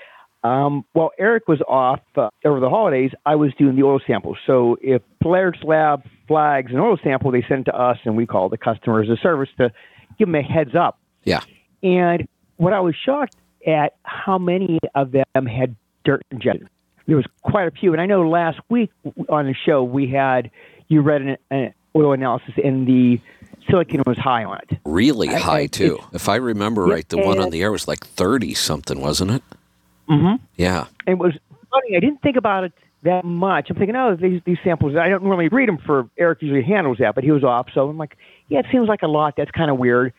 While Eric was off over the holidays, I was doing the oil samples. So if Polaris Lab flags an oil sample, they send it to us, and we call the customer as a service to give them a heads up. Yeah. And what I was shocked at how many of them had dirt injected. There was quite a few. And I know last week on the show, you read an oil analysis, and the silicon was high on it. Really high, too. If I remember right, the one on the air was like 30-something, wasn't it? Mm-hmm. Yeah. It was funny. I didn't think about it that much. I'm thinking, these samples, I don't normally read them for Eric usually handles that, but he was off. So I'm like, yeah, it seems like a lot. That's kind of weird.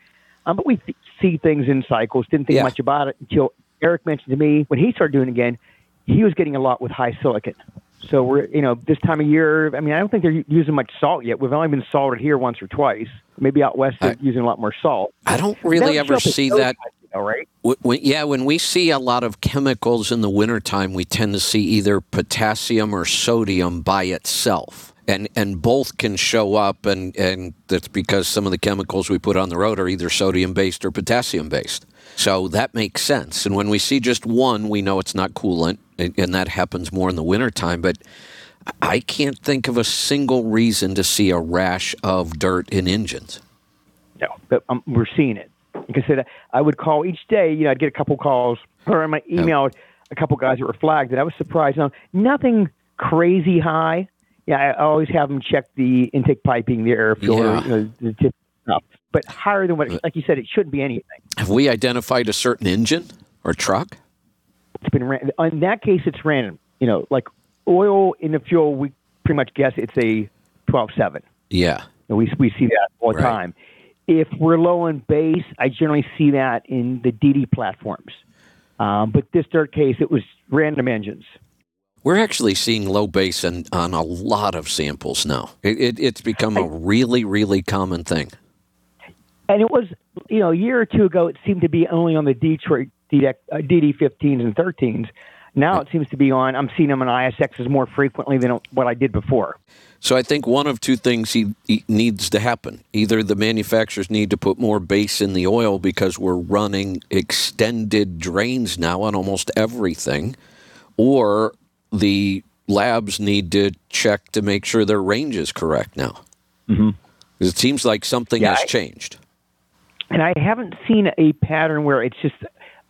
But we see things in cycles. Didn't think much about it until Eric mentioned to me when he started doing it again, he was getting a lot with high silicon. So we're, this time of year, I mean, I don't think they're using much salt yet. We've only been salted here once or twice. Maybe out west, they're using a lot more salt. I don't really ever see that. All right. When we see a lot of chemicals in the wintertime, we tend to see either potassium or sodium by itself. And both can show up, and that's because some of the chemicals we put on the road are either sodium-based or potassium-based. So that makes sense. And when we see just one, we know it's not coolant, and that happens more in the wintertime. But I can't think of a single reason to see a rash of dirt in engines. No, but we're seeing it. Like I said, I would call each day, I'd get a couple calls, or I might email a couple guys that were flagged, and I was surprised. Now, nothing crazy high. Yeah, I always have them check the intake piping, the air filter, the tip stuff. But higher than what, like you said, it shouldn't be anything. Have we identified a certain engine or truck? It's been random. In that case, it's random. You know, like oil in the fuel, we pretty much guess it's a 12.7. Yeah. And we see that all the time. If we're low on base, I generally see that in the DD platforms. But this third case, it was random engines. We're actually seeing low base on a lot of samples now. It's become a really, really common thing. And it was, you know, a year or two ago, it seemed to be only on the Detroit DD15s and 13s. Now it seems to be on, I'm seeing them on ISXs more frequently than what I did before. So I think one of two things needs to happen. Either the manufacturers need to put more base in the oil because we're running extended drains now on almost everything, or the labs need to check to make sure their range is correct now. Mm-hmm. It seems like something has changed. And I haven't seen a pattern where it's just,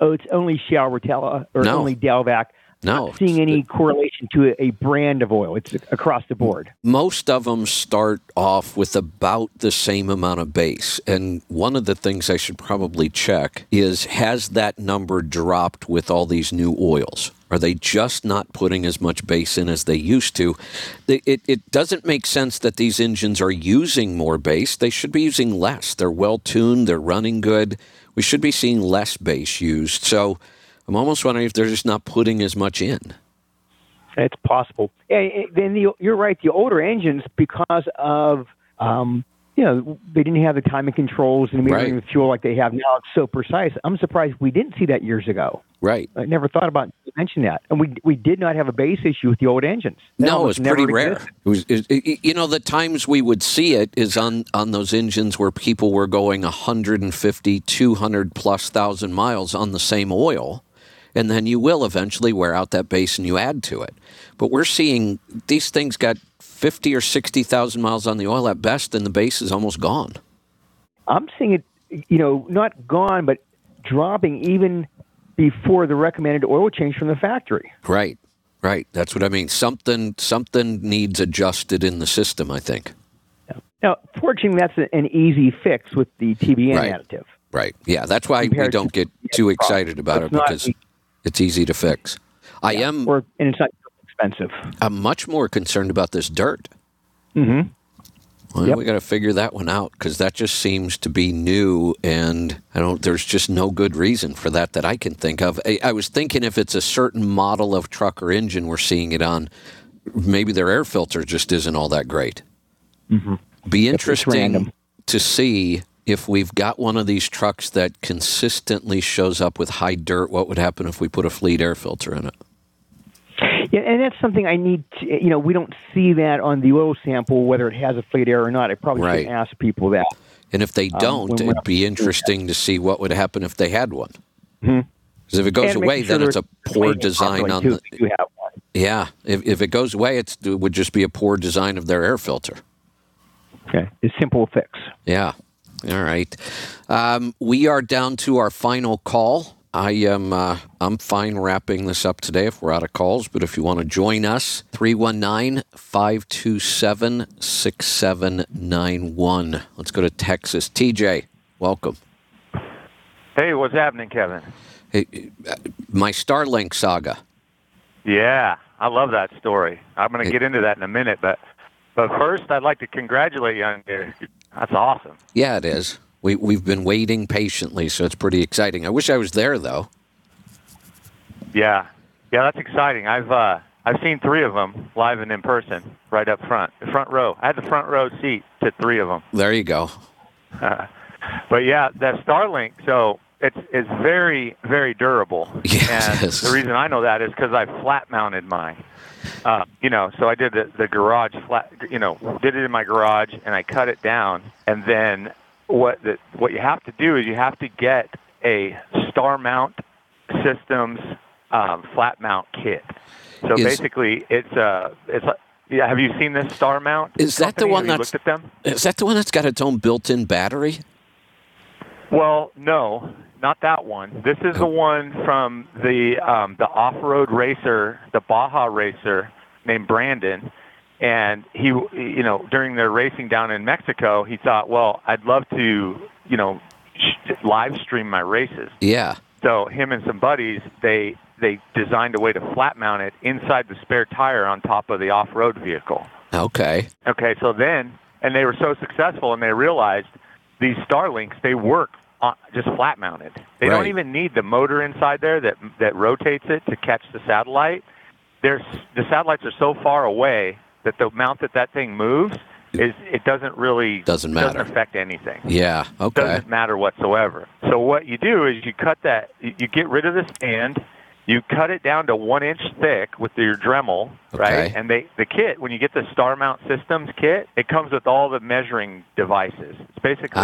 it's only Shell Rotella or only Delvac. No. Not seeing any correlation to a brand of oil. It's across the board. Most of them start off with about the same amount of base. And one of the things I should probably check is, has that number dropped with all these new oils? Are they just not putting as much base in as they used to? It doesn't make sense that these engines are using more base. They should be using less. They're well-tuned. They're running good. We should be seeing less base used. So I'm almost wondering if they're just not putting as much in. It's possible. And then you're right. The older engines, because of, they didn't have the timing controls and metering the fuel like they have now. It's so precise. I'm surprised we didn't see that years ago. Right. I never thought about mentioning that. And we did not have a base issue with the old engines. No, it was pretty rare. The times we would see it is on those engines where people were going 150, 200 plus thousand miles on the same oil. And then you will eventually wear out that base and you add to it. But we're seeing these things got 50 or 60,000 miles on the oil at best, and the base is almost gone. I'm seeing it, not gone, but dropping even before the recommended oil change from the factory. Right. That's what I mean. Something needs adjusted in the system, I think. Now, fortunately, that's an easy fix with the TBN additive. Right. Yeah, that's why we don't get too excited about it, because it's easy to fix. And it's not expensive. I'm much more concerned about this dirt. Mm-hmm. Well, we got to figure that one out, because that just seems to be new, and there's just no good reason for that I can think of. I was thinking if it's a certain model of truck or engine we're seeing it on, maybe their air filter just isn't all that great. Mm-hmm. Be interesting to see if we've got one of these trucks that consistently shows up with high dirt. What would happen if we put a fleet air filter in it? Yeah, and that's something I need to, we don't see that on the oil sample, whether it has a fleet air or not. I probably should ask people that. And if they don't, it'd be interesting to see what would happen if they had one. Because if it goes away, then it's a poor design on the... Yeah, if it goes away, it would just be a poor design of their air filter. Okay, a simple fix. Yeah, all right. We are down to our final call. I'm fine wrapping this up today if we're out of calls, but if you want to join us, 319-527-6791. Let's go to Texas. TJ, welcome. Hey, what's happening, Kevin? Hey, my Starlink saga. Yeah, I love that story. I'm going to get into that in a minute, but first I'd like to congratulate you on your... That's awesome. Yeah, it is. We've been waiting patiently, so it's pretty exciting. I wish I was there, though. Yeah, that's exciting. I've seen three of them live and in person, right up front, the front row. I had the front row seat to three of them. There you go. But yeah, that Starlink. So it's very, very durable. Yes. And the reason I know that is because I flat mounted mine. So I did the garage flat. Did it in my garage, and I cut it down, and then. What you have to do is you have to get a Star Mount Systems flat mount kit. So basically, it's have you seen this Star Mount? Is that the one that's looked at them? Is that the one that's got its own built-in battery? Well, no, not that one. This is the one from the off-road racer, the Baja racer named Brandon. And he, you know, during their racing down in Mexico, he thought, well, I'd love to, you know, live stream my races. Yeah. So him and some buddies, they designed a way to flat mount it inside the spare tire on top of the off-road vehicle. Okay. Okay, so then, and they were so successful, and they realized these Starlinks, they work on, just flat mounted. They don't even need the motor inside there that rotates it to catch the satellite. The satellites are so far away that the amount that thing moves, it doesn't affect anything. Yeah, okay. It doesn't matter whatsoever. So what you do is you cut that, you get rid of the stand, you cut it down to 1 inch thick with your Dremel, right? And the kit, when you get the Star Mount Systems kit, it comes with all the measuring devices. It's basically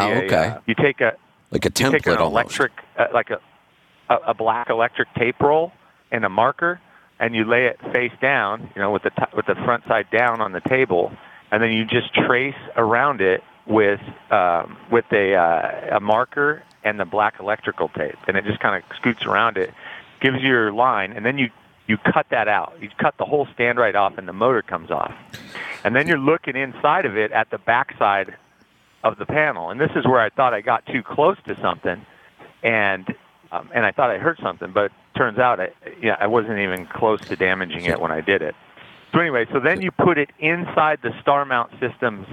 you take a like a template, you take an electric, like a black electric tape roll and a marker, and you lay it face down, you know, with the front side down on the table, and then you just trace around it with a marker and the black electrical tape, and it just kind of scoots around it. Gives you your line, and then you cut that out. You cut the whole stand right off, and the motor comes off. And then you're looking inside of it at the backside of the panel. And this is where I thought I got too close to something, and I thought I hurt something, but it turns out I wasn't even close to damaging it when I did it. So anyway, so then you put it inside the Star Mount Systems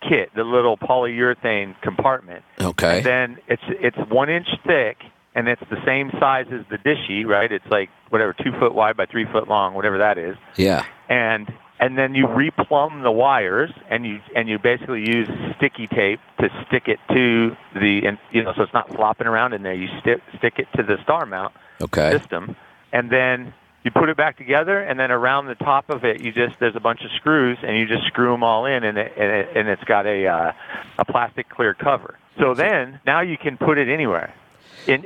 kit, the little polyurethane compartment. Okay. And then it's 1 inch thick. And it's the same size as the dishy, right? It's like, whatever, 2 foot wide by 3 foot long, whatever that is. Yeah. And then you replumb the wires, and you basically use sticky tape to stick it to so it's not flopping around in there. You stick it to the Star Mount system. And then you put it back together, and then around the top of it, there's a bunch of screws, and you just screw them all in, and it's got a plastic clear cover. So then, now you can put it anywhere. You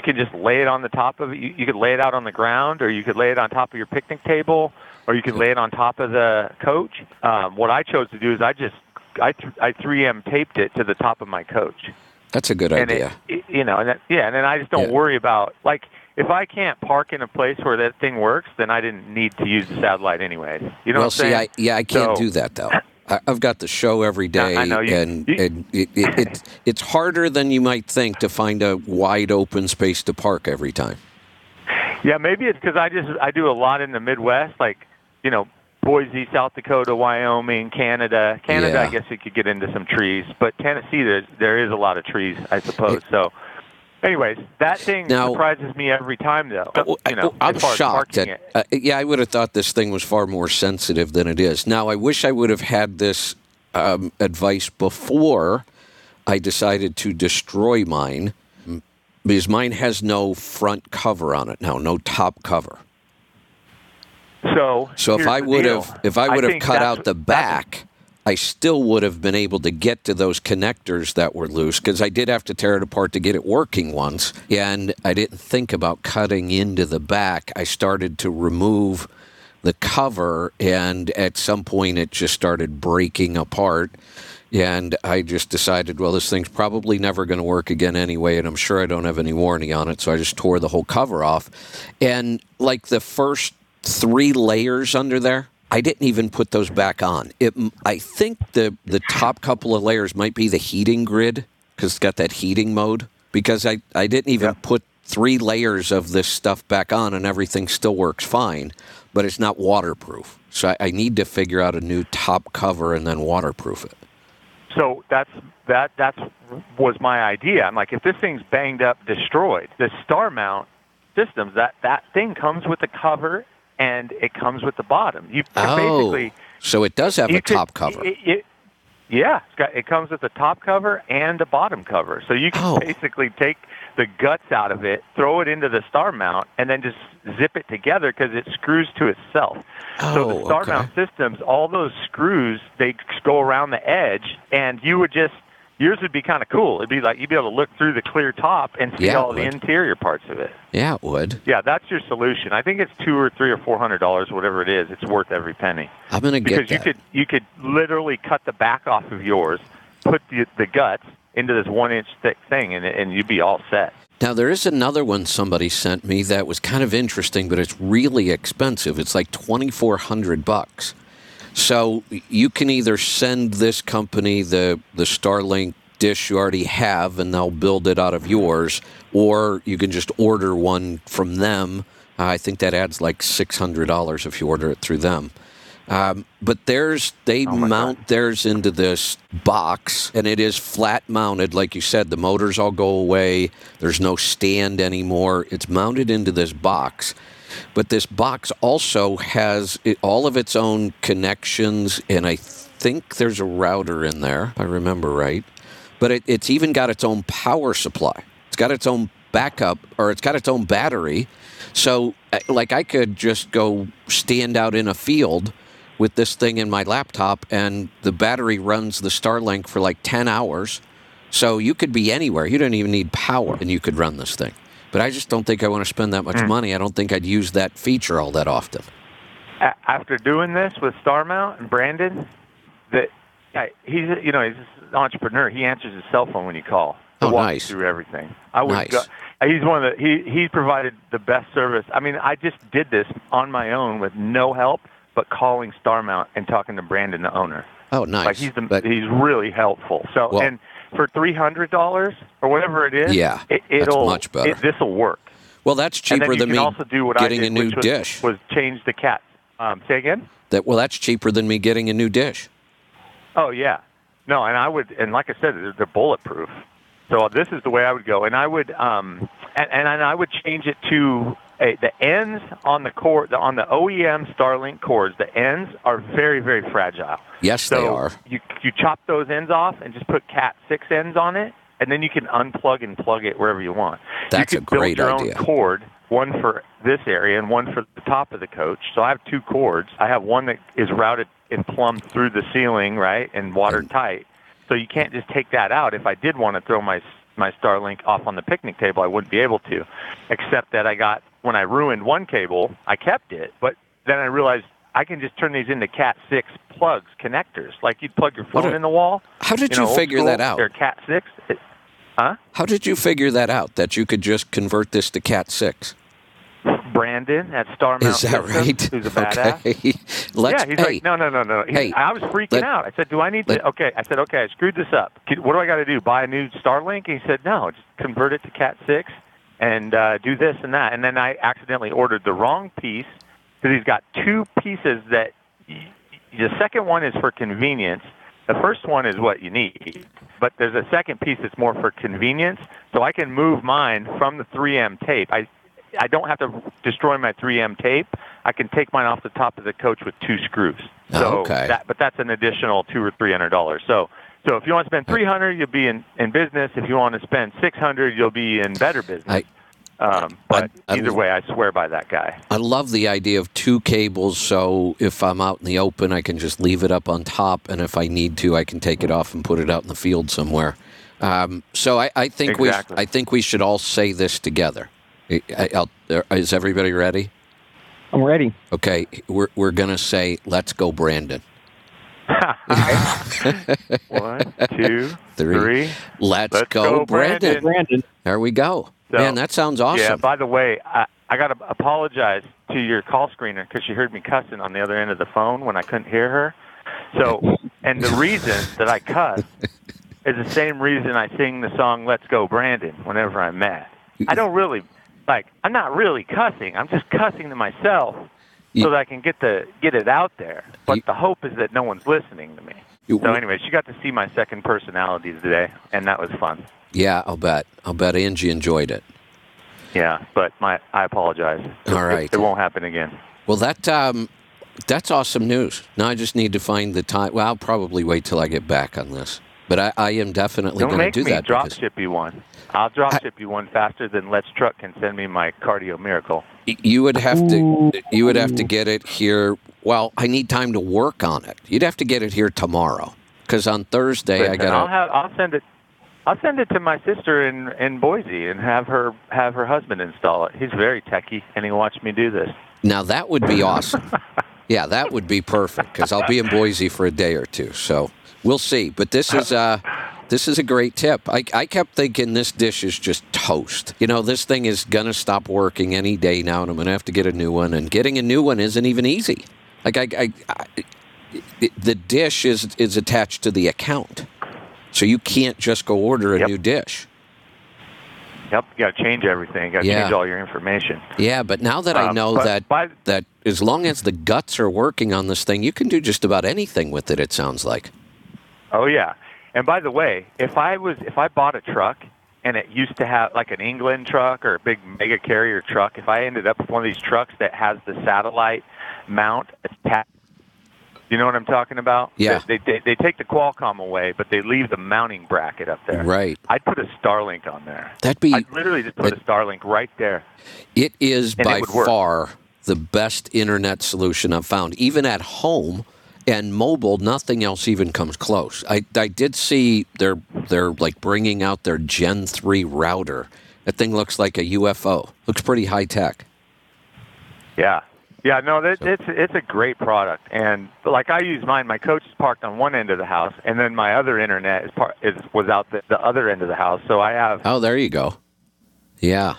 can just lay it on the top of it. You could lay it out on the ground, or you could lay it on top of your picnic table, or you could lay it on top of the coach. What I chose to do is I 3M taped it to the top of my coach. That's a good idea. And then I just don't worry about, like, if I can't park in a place where that thing works, then I didn't need to use the satellite anyways. You know what I'm saying? I can't do that though. I've got the show every day, it's harder than you might think to find a wide open space to park every time. Yeah, maybe it's because I do a lot in the Midwest, like, you know, Boise, South Dakota, Wyoming, Canada. I guess you could get into some trees, but Tennessee, there is a lot of trees, I suppose. So, anyways, that thing surprises me every time, though. I'm shocked. I would have thought this thing was far more sensitive than it is. Now, I wish I would have had this advice before I decided to destroy mine, because mine has no front cover on it now, no top cover. So if I would have cut out the back, I still would have been able to get to those connectors that were loose, because I did have to tear it apart to get it working once, and I didn't think about cutting into the back. I started to remove the cover, and at some point it just started breaking apart, and I just decided, well, this thing's probably never going to work again anyway, and I'm sure I don't have any warranty on it, so I just tore the whole cover off. And like the first 3 layers under there, I didn't even put those back on. I think the top couple of layers might be the heating grid, because it's got that heating mode, because I didn't even put 3 layers of this stuff back on, and everything still works fine, but it's not waterproof. So I need to figure out a new top cover and then waterproof it. So that was my idea. I'm like, if this thing's banged up, destroyed, the Star Mount Systems, that thing comes with the cover, and it comes with the bottom. So it does have a top cover. It comes with a top cover and a bottom cover. So you can basically take the guts out of it, throw it into the Star Mount, and then just zip it together, because it screws to itself. So the Star Mount Systems, all those screws, they go around the edge, and yours would be kind of cool. It'd be like you'd be able to look through the clear top and see all the interior parts of it. Yeah, it would. Yeah, that's your solution. I think it's $200 or $300 or $400, whatever it is. It's worth every penny. I'm gonna get that. Because you could literally cut the back off of yours, put the guts into this 1 inch thick thing, and you'd be all set. Now, there is another one somebody sent me that was kind of interesting, but it's really expensive. It's like $2,400. So you can either send this company the Starlink dish you already have, and they'll build it out of yours, or you can just order one from them. I think that adds like $600 if you order it through them. But theirs, they mount theirs into this box, and it is flat mounted. Like you said, the motors all go away. There's no stand anymore. It's mounted into this box. But this box also has all of its own connections, and I think there's a router in there, if I remember right. But it's even got its own power supply. It's got its own backup, or it's got its own battery. So, like, I could just go stand out in a field with this thing in my laptop, and the battery runs the Starlink for like 10 hours. So you could be anywhere. You don't even need power, and you could run this thing. But I just don't think I want to spend that much money. I don't think I'd use that feature all that often. After doing this with Star Mount and Brandon, he's an entrepreneur. He answers his cell phone when you call. Oh, nice. Through everything. He's one of the. He's provided the best service. I mean, I just did this on my own with no help, but calling Star Mount and talking to Brandon, the owner. Oh, nice. Like he's really helpful. So and for $300 or whatever it is, yeah, it'll much better. This'll work. Well, that's cheaper than me also do what getting I did, a new dish. Was change the cat. Say again. That's cheaper than me getting a new dish. Oh yeah, no, and I would, and like I said, they're bulletproof. So this is the way I would go, and I would, and I would change it to the ends on the cord, on the OEM Starlink cords. The ends are very, very fragile. Yes, so they are. You chop those ends off and just put Cat 6 ends on it, and then you can unplug and plug it wherever you want. That's a great idea. You could build your own cord, one for this area and one for the top of the coach. So I have two cords. I have one that is routed and plumbed through the ceiling, right, and watertight. So you can't just take that out. If I did want to throw my Starlink off on the picnic table, I wouldn't be able to, except that when I ruined one cable, I kept it. But then I realized I can just turn these into Cat 6 plugs, connectors. Like you'd plug your phone in the wall. How did you figure that out? They're Cat 6. Huh? How did you figure that out, that you could just convert this to Cat 6? Brandon at Star Mount Systems, right? Who's a badass. Okay. He's like, no. I was freaking out. I said, do I need to? Okay. I said, okay, I screwed this up. What do I got to do? Buy a new Starlink? And he said, no, just convert it to Cat 6 and do this and that. And then I accidentally ordered the wrong piece because he's got two pieces that the second one is for convenience. The first one is what you need, but there's a second piece that's more for convenience. So I can move mine from the 3M tape. I don't have to destroy my 3M tape. I can take mine off the top of the coach with two screws. So okay. But that's an additional $200 or $300. So if you want to spend $300, you'll be in business. If you want to spend $600, you'll be in better business. But either way, I swear by that guy. I love the idea of two cables. So if I'm out in the open, I can just leave it up on top, and if I need to, I can take it off and put it out in the field somewhere. I think we should all say this together. Is everybody ready? I'm ready. Okay, we're gonna say, let's go, Brandon. 1, 2, 3. Let's go, Brandon. Brandon. There we go. So, man, that sounds awesome. Yeah. By the way, I gotta apologize to your call screener because she heard me cussing on the other end of the phone when I couldn't hear her. So, and the reason that I cuss is the same reason I sing the song "Let's Go, Brandon" whenever I'm mad. I don't really. Like, I'm not really cussing. I'm just cussing to myself so that I can get it out there. But the hope is that no one's listening to me. So anyway, she got to see my second personality today, and that was fun. Yeah, I'll bet Angie enjoyed it. Yeah, but I apologize. All right. It won't happen again. Well, that's awesome news. Now I just need to find the time. Well, I'll probably wait till I get back on this. But I am definitely going to do that. Don't make me drop ship you one. I'll drop ship you one faster than Let's Truck can send me my Cardio Miracle. You would have to get it here. Well, I need time to work on it. You'd have to get it here tomorrow, because on Thursday I got. I'll send it to my sister in Boise and have her husband install it. He's very techie, and he watched me do this. Now that would be awesome. Yeah, that would be perfect, because I'll be in Boise for a day or two. So. We'll see, but this is a great tip. I kept thinking this dish is just toast. You know, this thing is going to stop working any day now, and I'm going to have to get a new one, and getting a new one isn't even easy. Like, I the dish is attached to the account. So you can't just go order a new dish. Yep, you got to change everything. You got to change all your information. Yeah, but now that I know that as long as the guts are working on this thing, you can do just about anything with it, it sounds like. Oh, yeah. And by the way, if I bought a truck and it used to have like an England truck or a big mega carrier truck, if I ended up with one of these trucks that has the satellite mount attached, you know what I'm talking about? Yeah. They take the Qualcomm away, but they leave the mounting bracket up there. Right. I'd put a Starlink on there. I'd literally just put a Starlink right there. It is by far the best internet solution I've found. Even at home and mobile, nothing else even comes close. I did see they're like bringing out their Gen 3 router. That thing looks like a UFO. Looks pretty high tech. Yeah. Yeah, no, it's a great product, and like I use mine. My coach is parked on one end of the house, and then my other internet was out the other end of the house. So I have there you go, yeah,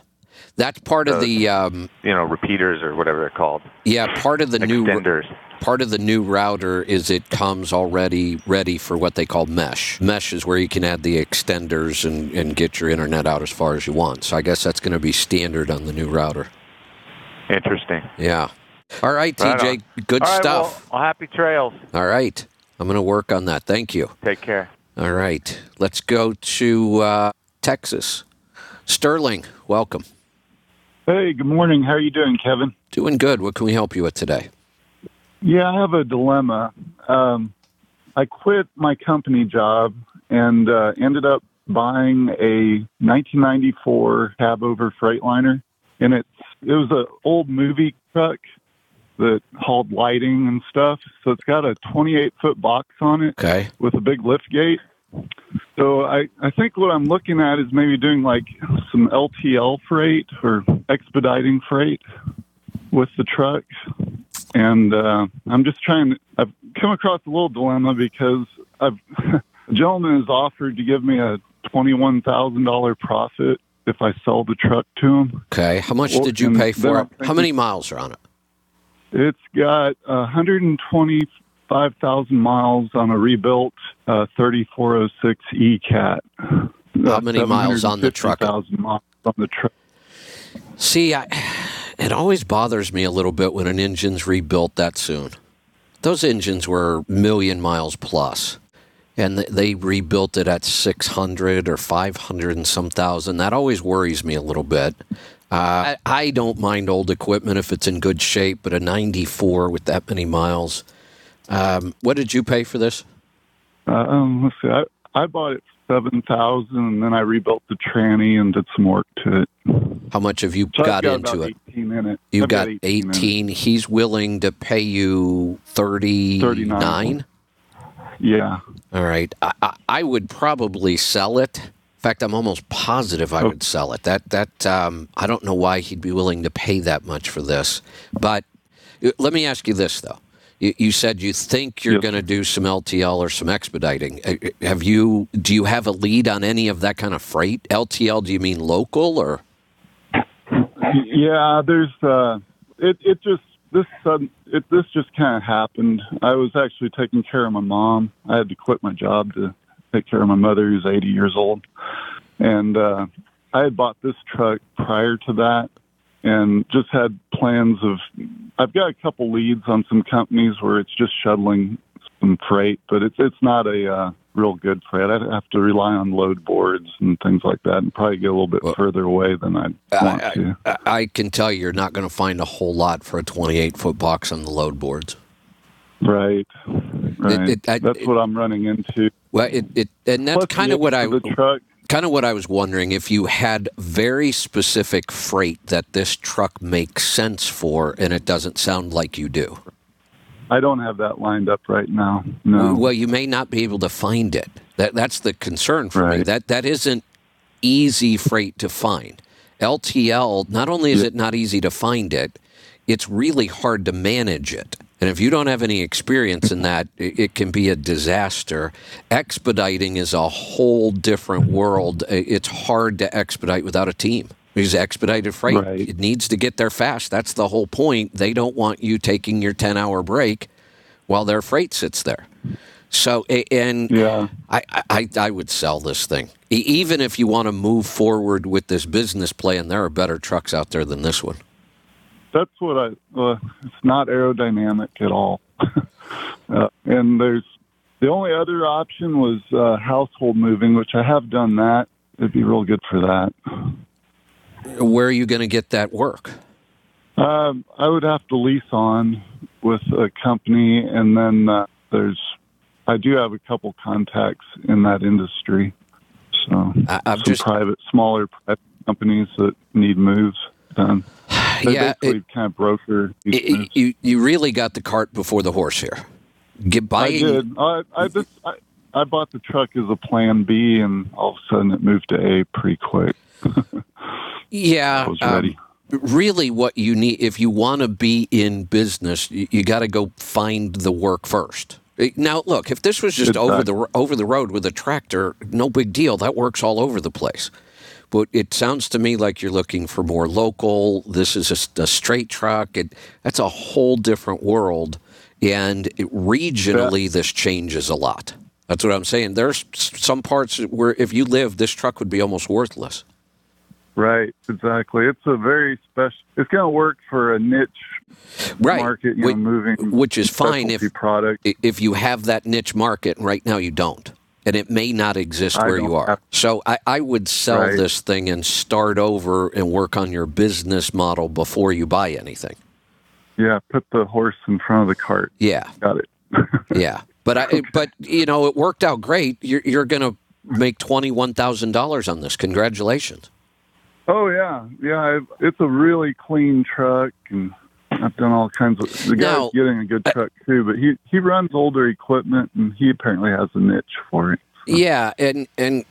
that's part of the repeaters or whatever they're called. Yeah, part of the extenders. Part of the new router is it comes already ready for what they call mesh. Mesh is where you can add the extenders and get your internet out as far as you want. So I guess that's going to be standard on the new router. Interesting. Yeah. All right, TJ. Good stuff. Well, happy trails. All right. I'm going to work on that. Thank you. Take care. All right. Let's go to Texas. Sterling, welcome. Hey, good morning. How are you doing, Kevin? Doing good. What can we help you with today? Yeah, I have a dilemma. I quit my company job and ended up buying a 1994 cab-over Freightliner, and it was an old movie truck that hauled lighting and stuff. So it's got a 28-foot box on it with a big lift gate. So I think what I'm looking at is maybe doing like some LTL freight or expediting freight with the truck. And I'm just I've come across a little dilemma because a gentleman has offered to give me a $21,000 profit if I sell the truck to him. Okay. How much did you pay for it? How many miles are on it? It's got 125,000 miles on a rebuilt 3406E Cat. How many miles on the truck? 150,000 miles on the truck. See, it always bothers me a little bit when an engine's rebuilt that soon. Those engines were a million miles plus. And they rebuilt it at 600 or 500 and some thousand. That always worries me a little bit. I don't mind old equipment if it's in good shape, but a 94 with that many miles. What did you pay for this? Let's see. I bought it $7,000, and then I rebuilt the tranny and did some work to it. How much have you got into it? You've got 18. He's willing to pay you 39. Yeah. All right. I would probably sell it. In fact, I'm almost positive I would sell it. I don't know why he'd be willing to pay that much for this. But let me ask you this, though. You said you think you're going to do some LTL or some expediting. Do you have a lead on any of that kind of freight? LTL, do you mean local or? Yeah, there's this just kind of happened. I was actually taking care of my mom. I had to quit my job to take care of my mother, who's 80 years old. And I had bought this truck prior to that and just had plans of... I've got a couple leads on some companies where it's just shuttling some freight, but it's not a real good freight. I'd have to rely on load boards and things like that and probably get a little bit further away than I'd want to. I can tell you're not going to find a whole lot for a 28-foot box on the load boards. Right. That's what I'm running into. Well, and that's kind of what I was wondering, if you had very specific freight that this truck makes sense for, and it doesn't sound like you do. I don't have that lined up right now, no. Well, you may not be able to find it. That's the concern for me. That isn't easy freight to find. LTL, not only is it not easy to find it, it's really hard to manage it. And if you don't have any experience in that, it can be a disaster. Expediting is a whole different world. It's hard to expedite without a team. Because expedited freight, it needs to get there fast. That's the whole point. They don't want you taking your 10-hour break while their freight sits there. So, and yeah. I would sell this thing. Even if you want to move forward with this business plan, there are better trucks out there than this one. That's what it's not aerodynamic at all. And the only other option was household moving, which I have done that. It'd be real good for that. Where are you going to get that work? I would have to lease on with a company, and then I do have a couple contacts in that industry. So smaller private companies that need moves done. They kind of broker. You really got the cart before the horse here. I did. I bought the truck as a plan B, and all of a sudden it moved to A pretty quick. Yeah. I was ready. Really what you need, if you want to be in business, you got to go find the work first. Now, look, if this was just over the road with a tractor, no big deal. That works all over the place. But it sounds to me like you're looking for more local. This is a straight truck. That's a whole different world. And regionally, this changes a lot. That's what I'm saying. There's some parts where if you live, this truck would be almost worthless. Right, exactly. It's a very special. It's going to work for a niche market, moving, which is fine if you have that niche market. Right now, you don't, and it may not exist where you are. So I would sell this thing and start over and work on your business model before you buy anything. Yeah, put the horse in front of the cart. Yeah, got it. Yeah, but you know, it worked out great. You're going to make $21,000 on this. Congratulations. Oh, yeah. It's a really clean truck, and I've done all kinds of... The guy's getting a good truck, too, but he runs older equipment, and he apparently has a niche for it. So. Yeah, and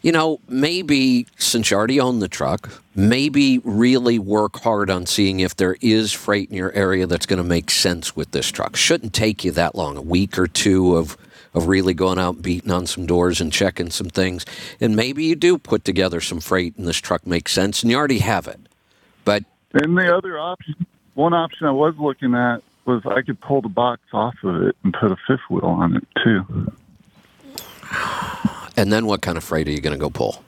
you know, maybe, since you already own the truck, maybe really work hard on seeing if there is freight in your area that's going to make sense with this truck. Shouldn't take you that long, a week or two of really going out and beating on some doors and checking some things. And maybe you do put together some freight and this truck makes sense, and you already have it. But and the other option, one option I was looking at was I could pull the box off of it and put a fifth wheel on it, too. And then what kind of freight are you going to go pull?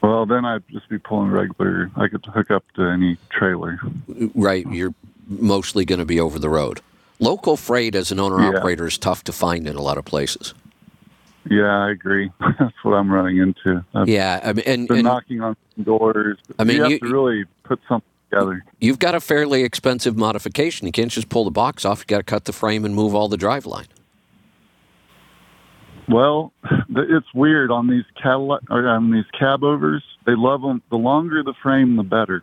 Well, then I'd just be pulling regular. I could hook up to any trailer. Right, you're mostly going to be over the road. Local freight as an owner-operator is tough to find in a lot of places. Yeah, I agree. That's what I'm running into. I've been knocking on some doors. I mean, you have to really put something together. You've got a fairly expensive modification. You can't just pull the box off. You've got to cut the frame and move all the driveline. Well, it's weird on these Cadillac or on these cab overs. They love them. The longer the frame, the better.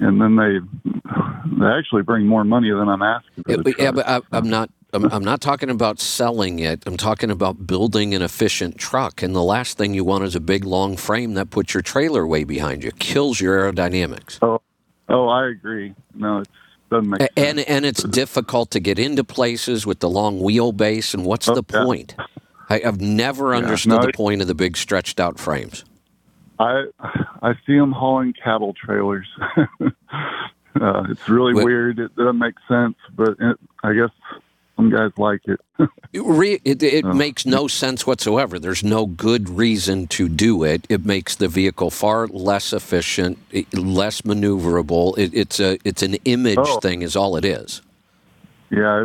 And then they actually bring more money than I'm asking for. I'm not talking about selling it. I'm talking about building an efficient truck. And the last thing you want is a big, long frame that puts your trailer way behind you. Kills your aerodynamics. Oh, I agree. No, it doesn't make sense. And it's difficult to get into places with the long wheelbase. And what's the point? I've never understood the point of the big, stretched out frames. I see them hauling cattle trailers. It's really weird. It doesn't make sense, but I guess some guys like it. It makes no sense whatsoever. There's no good reason to do it. It makes the vehicle far less efficient, less maneuverable. It's an image thing is all it is. Yeah,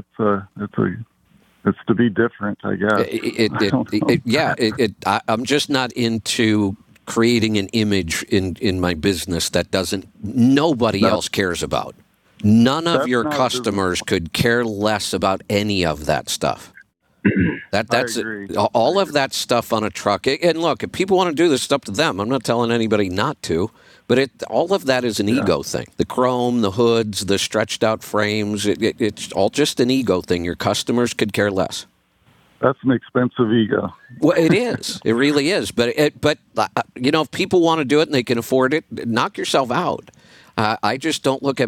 it's to be different, I guess. I'm just not into creating an image in my business that nobody else cares about. None of your customers could care less about any of that stuff. That's all of that stuff on a truck. And look, if people want to do this, it's up to them. I'm not telling anybody not to, but all of that is an ego thing. The chrome, the hoods, the stretched out frames, it's all just an ego thing. Your customers could care less. That's an expensive ego. Well, it is. It really is. But you know, if people want to do it and they can afford it, knock yourself out. I just don't look at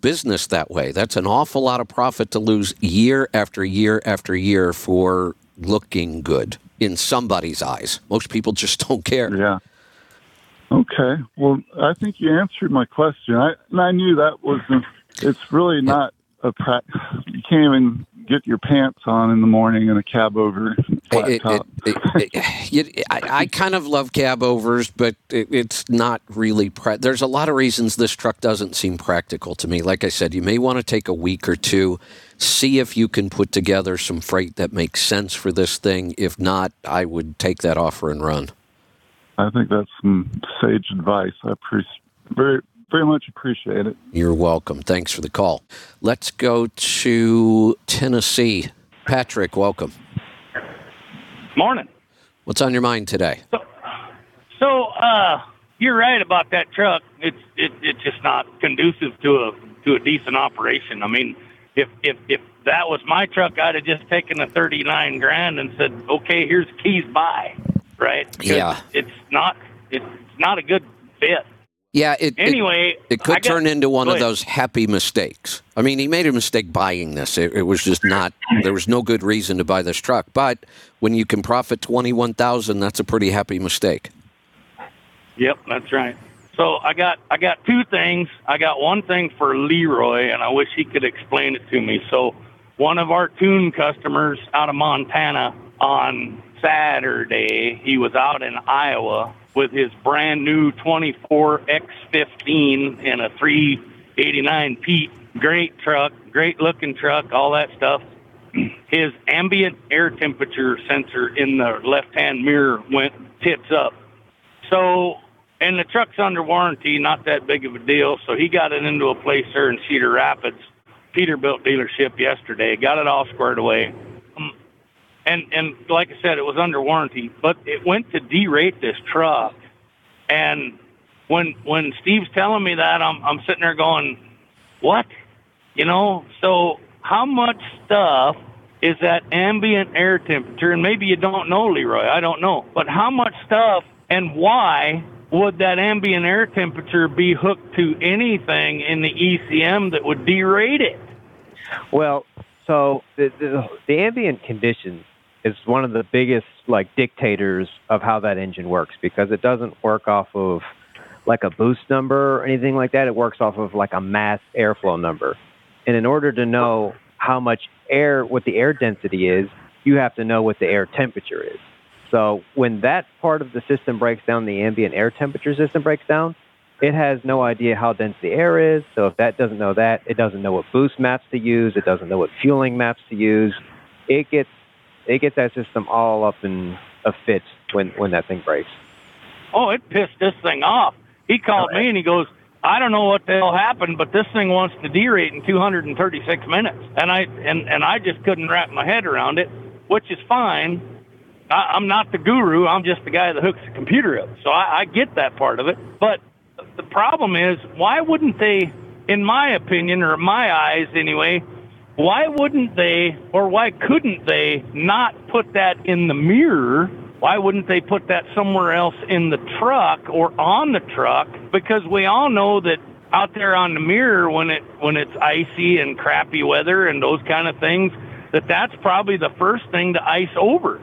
business that way. That's an awful lot of profit to lose year after year after year for looking good in somebody's eyes. Most people just don't care. Yeah. Okay. Well, I think you answered my question. I knew that wasn't. It's really not a practice. You can't even get your pants on in the morning and a cab over flat top. I kind of love cab overs, but it's not really there's a lot of reasons this truck doesn't seem practical to me. Like I said, you may want to take a week or two, see if you can put together some freight that makes sense for this thing. If not, I would take that offer and run. I think that's some sage advice. I very much appreciate it. You're welcome. Thanks for the call. Let's go to Tennessee. Patrick, welcome. Morning. What's on your mind today? So, you're right about that truck. It's just not conducive to a decent operation. I mean, if that was my truck, I'd have just taken the $39,000 and said, "Okay, here's keys, buy." Right? Yeah. It's not a good fit. Yeah, it could turn into one of those happy mistakes. I mean, he made a mistake buying this. It was just there was no good reason to buy this truck. But when you can profit $21,000, that's a pretty happy mistake. Yep, that's right. So I got two things. I got one thing for Leroy, and I wish he could explain it to me. So one of our Toon customers out of Montana on Saturday, he was out in Iowa with his brand new 24 X15 and a 389 Pete. Great truck, great looking truck, all that stuff. His ambient air temperature sensor in the left-hand mirror went tits up. So, and the truck's under warranty, not that big of a deal. So he got it into a place there in Cedar Rapids, Peterbilt dealership yesterday, got it all squared away. And like I said, it was under warranty, but it went to derate this truck. And when Steve's telling me that, I'm sitting there going, what? You know, so how much stuff is at ambient air temperature? And maybe you don't know, Leroy, I don't know. But how much stuff and why would that ambient air temperature be hooked to anything in the ECM that would derate it? Well, so the ambient conditions is one of the biggest like dictators of how that engine works, because it doesn't work off of like a boost number or anything like that. It works off of like a mass airflow number. And in order to know how much air, what the air density is, you have to know what the air temperature is. So when that part of the system breaks down, the ambient air temperature system breaks down, it has no idea how dense the air is. So if that doesn't know that, it doesn't know what boost maps to use. It doesn't know what fueling maps to use. It gets that system all up in a fit when that thing breaks. Oh, it pissed this thing off. He called me and he goes, I don't know what the hell happened, but this thing wants to derate in 236 minutes. And I just couldn't wrap my head around it, which is fine. I'm not the guru. I'm just the guy that hooks the computer up. So I get that part of it. But the problem is, why wouldn't they, in my opinion, or my eyes anyway, why wouldn't they, or why couldn't they not put that in the mirror? Why wouldn't they put that somewhere else in the truck or on the truck? Because we all know that out there on the mirror, when it's icy and crappy weather and those kind of things, that's probably the first thing to ice over.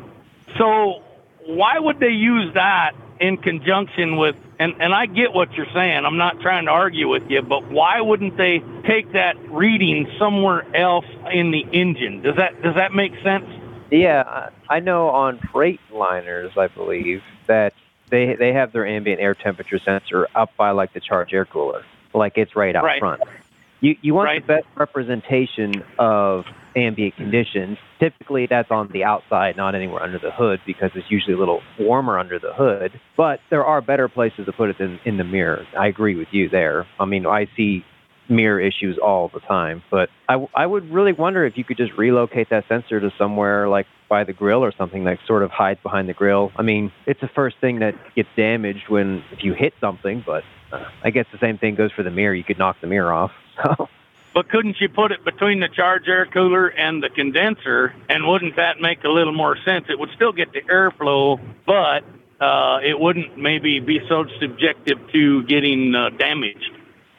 So why would they use that in conjunction with, and I get what you're saying, I'm not trying to argue with you, but why wouldn't they take that reading somewhere else in the engine? Does that make sense? Yeah, I know on Freightliners, I believe, that they have their ambient air temperature sensor up by like the charge air cooler. Like it's right out front. You want the best representation of ambient conditions. Typically, that's on the outside, not anywhere under the hood, because it's usually a little warmer under the hood. But there are better places to put it than in the mirror. I agree with you there. I mean, I see mirror issues all the time. But I would really wonder if you could just relocate that sensor to somewhere like by the grill or something that sort of hides behind the grill. I mean, it's the first thing that gets damaged if you hit something, but I guess the same thing goes for the mirror. You could knock the mirror off. So. But couldn't you put it between the charge air cooler and the condenser, and wouldn't that make a little more sense? It would still get the airflow, but it wouldn't maybe be so subjective to getting damaged.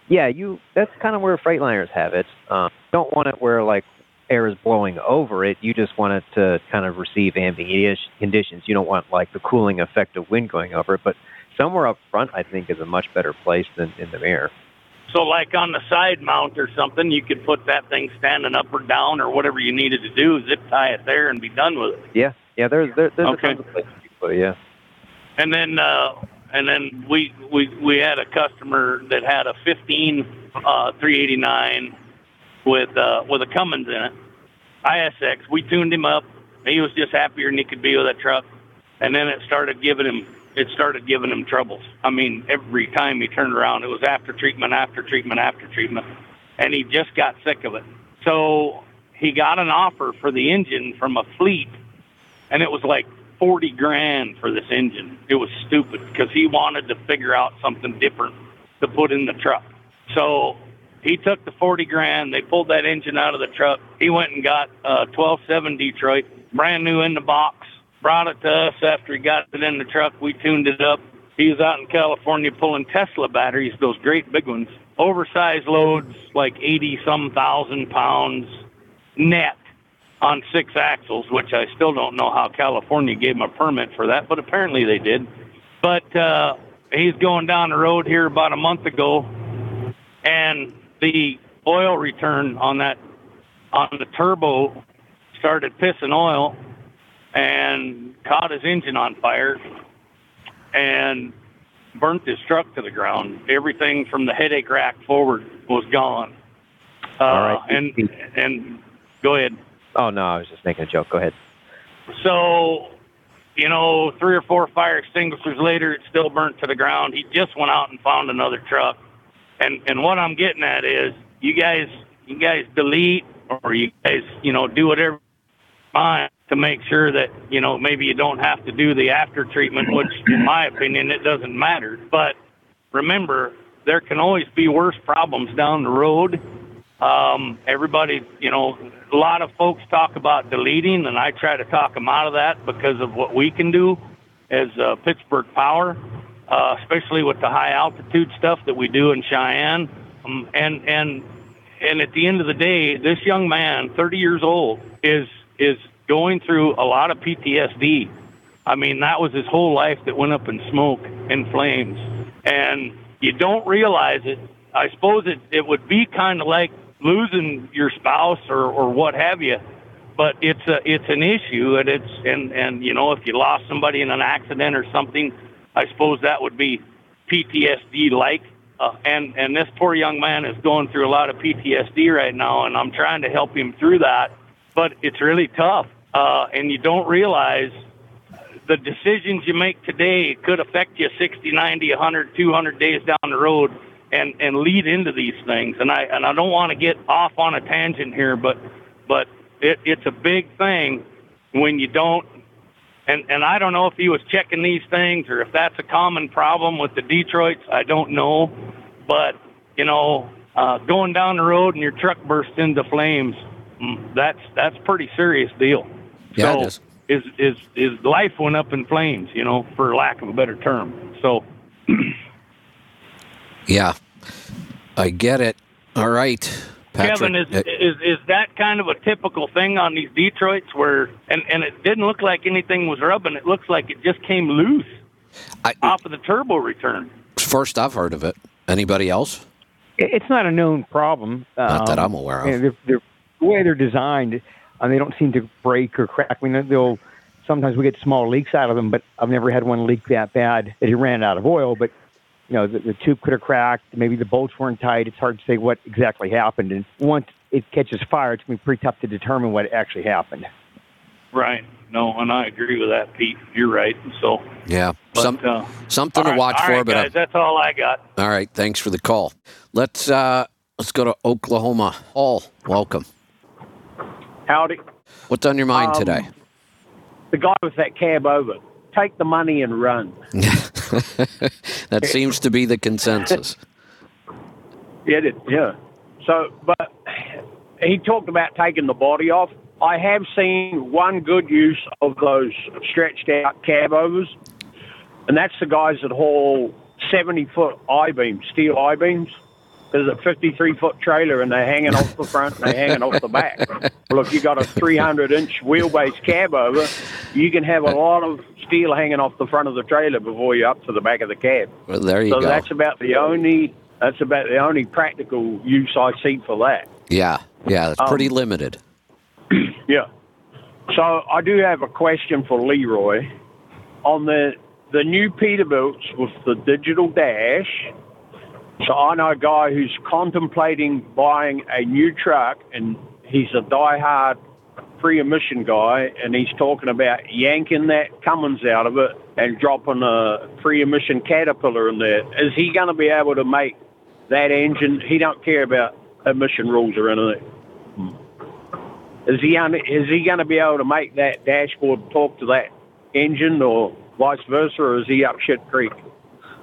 Yeah, that's kind of where Freightliners have it. Don't want it where, like, air is blowing over it. You just want it to kind of receive ambient conditions. You don't want, like, the cooling effect of wind going over it. But somewhere up front, I think, is a much better place than in the mirror. So like on the side mount or something, you could put that thing standing up or down or whatever you needed to do, zip tie it there and be done with it. Yeah, yeah, there's okay. A ton of places you can put it, yeah. And then we had a customer that had a 15 389 with a Cummins in it, ISX. We tuned him up. He was just happier than he could be with that truck. And then it started giving him troubles. I mean, every time he turned around, it was after treatment. And he just got sick of it. So he got an offer for the engine from a fleet, and it was like $40,000 for this engine. It was stupid because he wanted to figure out something different to put in the truck. So he took the $40,000. They pulled that engine out of the truck. He went and got a 12.7 Detroit, brand new in the box. Brought it to us after he got it in the truck. We tuned it up. He was out in California pulling Tesla batteries, those great big ones. Oversized loads, like 80-some thousand pounds net on six axles, which I still don't know how California gave him a permit for that, but apparently they did. But he's going down the road here about a month ago, and the oil return on the turbo started pissing oil, and caught his engine on fire and burnt his truck to the ground. Everything from the headache rack forward was gone. All right. And go ahead. Oh, no, I was just making a joke. Go ahead. So, you know, 3 or 4 fire extinguishers later, it's still burnt to the ground. He just went out and found another truck. And what I'm getting at is you guys delete or you guys, you know, do whatever you want to make sure that, you know, maybe you don't have to do the after treatment, which in my opinion, it doesn't matter. But remember, there can always be worse problems down the road. Everybody, you know, a lot of folks talk about deleting, and I try to talk them out of that because of what we can do as Pittsburgh Power, especially with the high altitude stuff that we do in Cheyenne. And at the end of the day, this young man, 30 years old, is going through a lot of PTSD. I mean, that was his whole life that went up in smoke and flames. And you don't realize it. I suppose it would be kind of like losing your spouse or what have you, but it's an issue. And you know, if you lost somebody in an accident or something, I suppose that would be PTSD-like. And this poor young man is going through a lot of PTSD right now, and I'm trying to help him through that. But it's really tough, and you don't realize the decisions you make today could affect you 60, 90, 100, 200 days down the road and lead into these things. And I don't want to get off on a tangent here, but it's a big thing when you don't. And I don't know if he was checking these things or if that's a common problem with the Detroits. I don't know. But, you know, going down the road and your truck bursts into flames, that's pretty serious deal. Yeah, so it is. His life went up in flames, you know, for lack of a better term. So, yeah, I get it. All right, Patrick. Kevin, is that kind of a typical thing on these Detroits where, and it didn't look like anything was rubbing. It looks like it just came loose off of the turbo return. First I've heard of it. Anybody else? It's not a known problem. Not that I'm aware of. You know, the way they're designed, they don't seem to break or crack. I mean, sometimes we get small leaks out of them, but I've never had one leak that bad that it ran out of oil. But, you know, the tube could have cracked. Maybe the bolts weren't tight. It's hard to say what exactly happened. And once it catches fire, it's going to be pretty tough to determine what actually happened. Right. No, and I agree with that, Pete. You're right. So yeah, but, something to watch for. All right, guys, that's all I got. All right. Thanks for the call. Let's go to Oklahoma. Hall, welcome. Howdy. What's on your mind today? The guy with that cab over. Take the money and run. That seems to be the consensus. Yeah. So, but he talked about taking the body off. I have seen one good use of those stretched out cab overs, and that's the guys that haul 70-foot I-beams, steel I-beams. There's a 53-foot trailer, and they're hanging off the front and they're hanging off the back. Well, if you got a 300-inch wheelbase cab over, you can have a lot of steel hanging off the front of the trailer before you're up to the back of the cab. Well, there you go. So that's about the only That's about the only practical use I see for that. Yeah, that's pretty limited. Yeah. So I do have a question for Leroy. On the new Peterbilts with the digital dash, so I know a guy who's contemplating buying a new truck, and he's a diehard pre-emission guy, and he's talking about yanking that Cummins out of it and dropping a pre-emission Caterpillar in there. Is he going to be able to make that engine? He don't care about emission rules or anything. Is he going to be able to make that dashboard talk to that engine or vice versa, or is he up shit creek?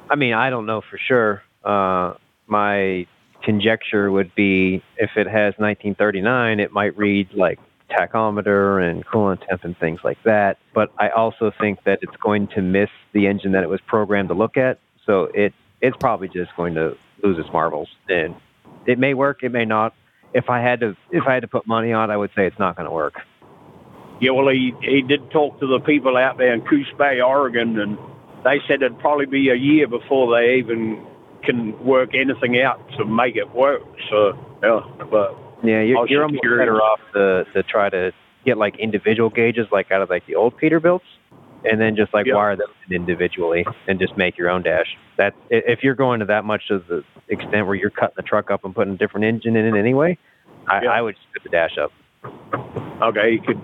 I mean, I don't know for sure. My conjecture would be if it has 1939, it might read like tachometer and coolant temp and things like that. But I also think that it's going to miss the engine that it was programmed to look at. So it's probably just going to lose its marbles. And it may work, it may not. If I had to put money on it, I would say it's not going to work. Yeah, well, he did talk to the people out there in Coos Bay, Oregon, and they said it'd probably be a year before they even can work anything out to make it work. So, yeah, but yeah, you're almost better off to try to get like individual gauges, like out of like the old Peterbilts, and then just like wire them individually and just make your own dash. That's if you're going to that much of the extent where you're cutting the truck up and putting a different engine in it anyway. I would just put the dash up. Okay, you could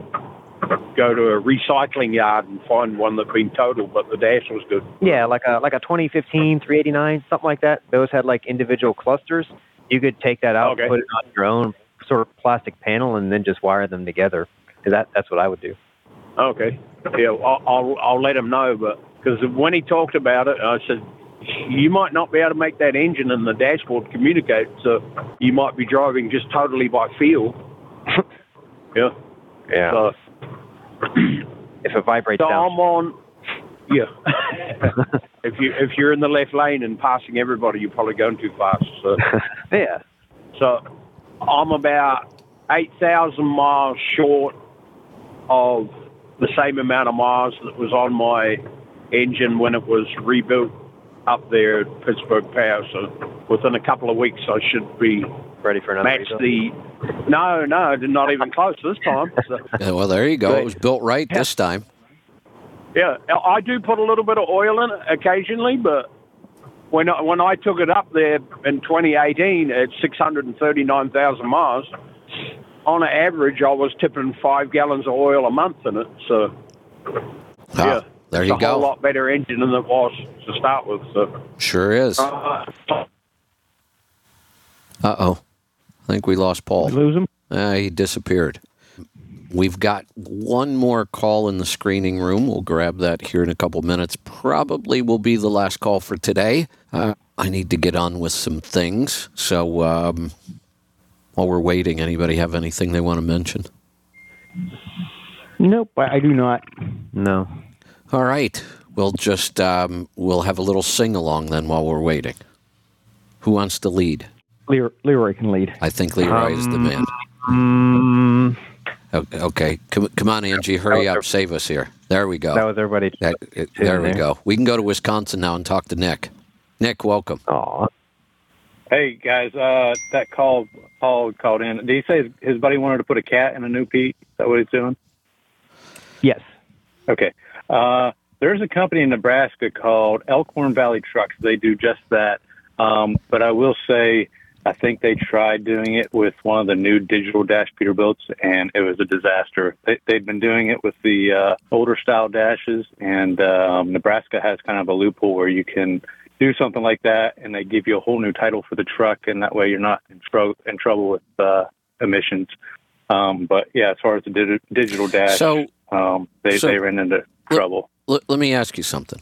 go to a recycling yard and find one that's been totaled, but the dash was good. Yeah, like a 2015 389, something like that. Those had like individual clusters. You could take that out and put it on your own sort of plastic panel and then just wire them together. That's what I would do. Okay. Yeah, I'll let him know, but because when he talked about it, I said, you might not be able to make that engine and the dashboard communicate, so you might be driving just totally by feel. Yeah. Yeah. So, if it vibrates so down. I'm on. Yeah. if you're in the left lane and passing everybody, you're probably going too fast. So. Yeah. So I'm about 8,000 miles short of the same amount of miles that was on my engine when it was rebuilt up there at Pittsburgh Power. So within a couple of weeks, I should be ready for another match rebuild. No, not even close this time. So. Yeah, well, there you go. Great. It was built right this time. Yeah, I do put a little bit of oil in it occasionally, but when I took it up there in 2018 at 639,000 miles, on average, I was tipping 5 gallons of oil a month in it. So, yeah, there you go. A whole lot better engine than it was to start with. So. Sure is. Uh-oh. I think we lost Paul. Did we lose him? He disappeared. We've got one more call in the screening room. We'll grab that here in a couple minutes. Probably will be the last call for today. I need to get on with some things. So while we're waiting, anybody have anything they want to mention? Nope, I do not. No. All right. We'll just we'll have a little sing-along then while we're waiting. Who wants to lead? Leroy can lead. I think Leroy is the man. Okay. Come on, Angie. Hurry up. Save us here. There we go. That was everybody. There we go. We can go to Wisconsin now and talk to Nick. Nick, welcome. Aw. Hey, guys. That call, Paul called in. Did he say his buddy wanted to put a cat in a new Pete? Is that what he's doing? Yes. Okay. There's a company in Nebraska called Elkhorn Valley Trucks. They do just that. But I will say, I think they tried doing it with one of the new digital dash Peterbilts, and it was a disaster. They'd been doing it with the older style dashes, and Nebraska has kind of a loophole where you can do something like that, and they give you a whole new title for the truck, and that way you're not in trouble with emissions. But, yeah, as far as the digital dash, they ran into trouble. Let me ask you something.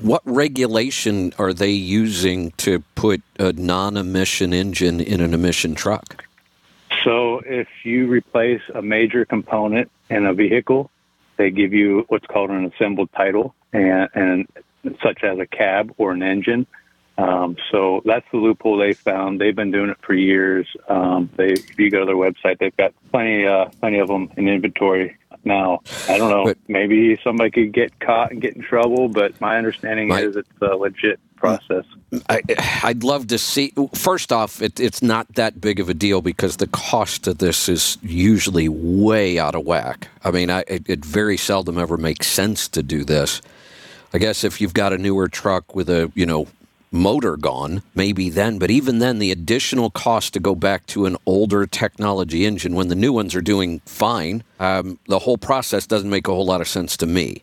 What regulation are they using to put a non-emission engine in an emission truck? So if you replace a major component in a vehicle, they give you what's called an assembled title, and such as a cab or an engine. So that's the loophole they found. They've been doing it for years. If you go to their website, they've got plenty of them in inventory. Now, I don't know, maybe somebody could get caught and get in trouble, but my understanding is it's legit. process? I'd love to see. First off, it's not that big of a deal because the cost of this is usually way out of whack. I mean, it very seldom ever makes sense to do this. I guess if you've got a newer truck with a, motor gone, maybe then. But even then, the additional cost to go back to an older technology engine when the new ones are doing fine, the whole process doesn't make a whole lot of sense to me.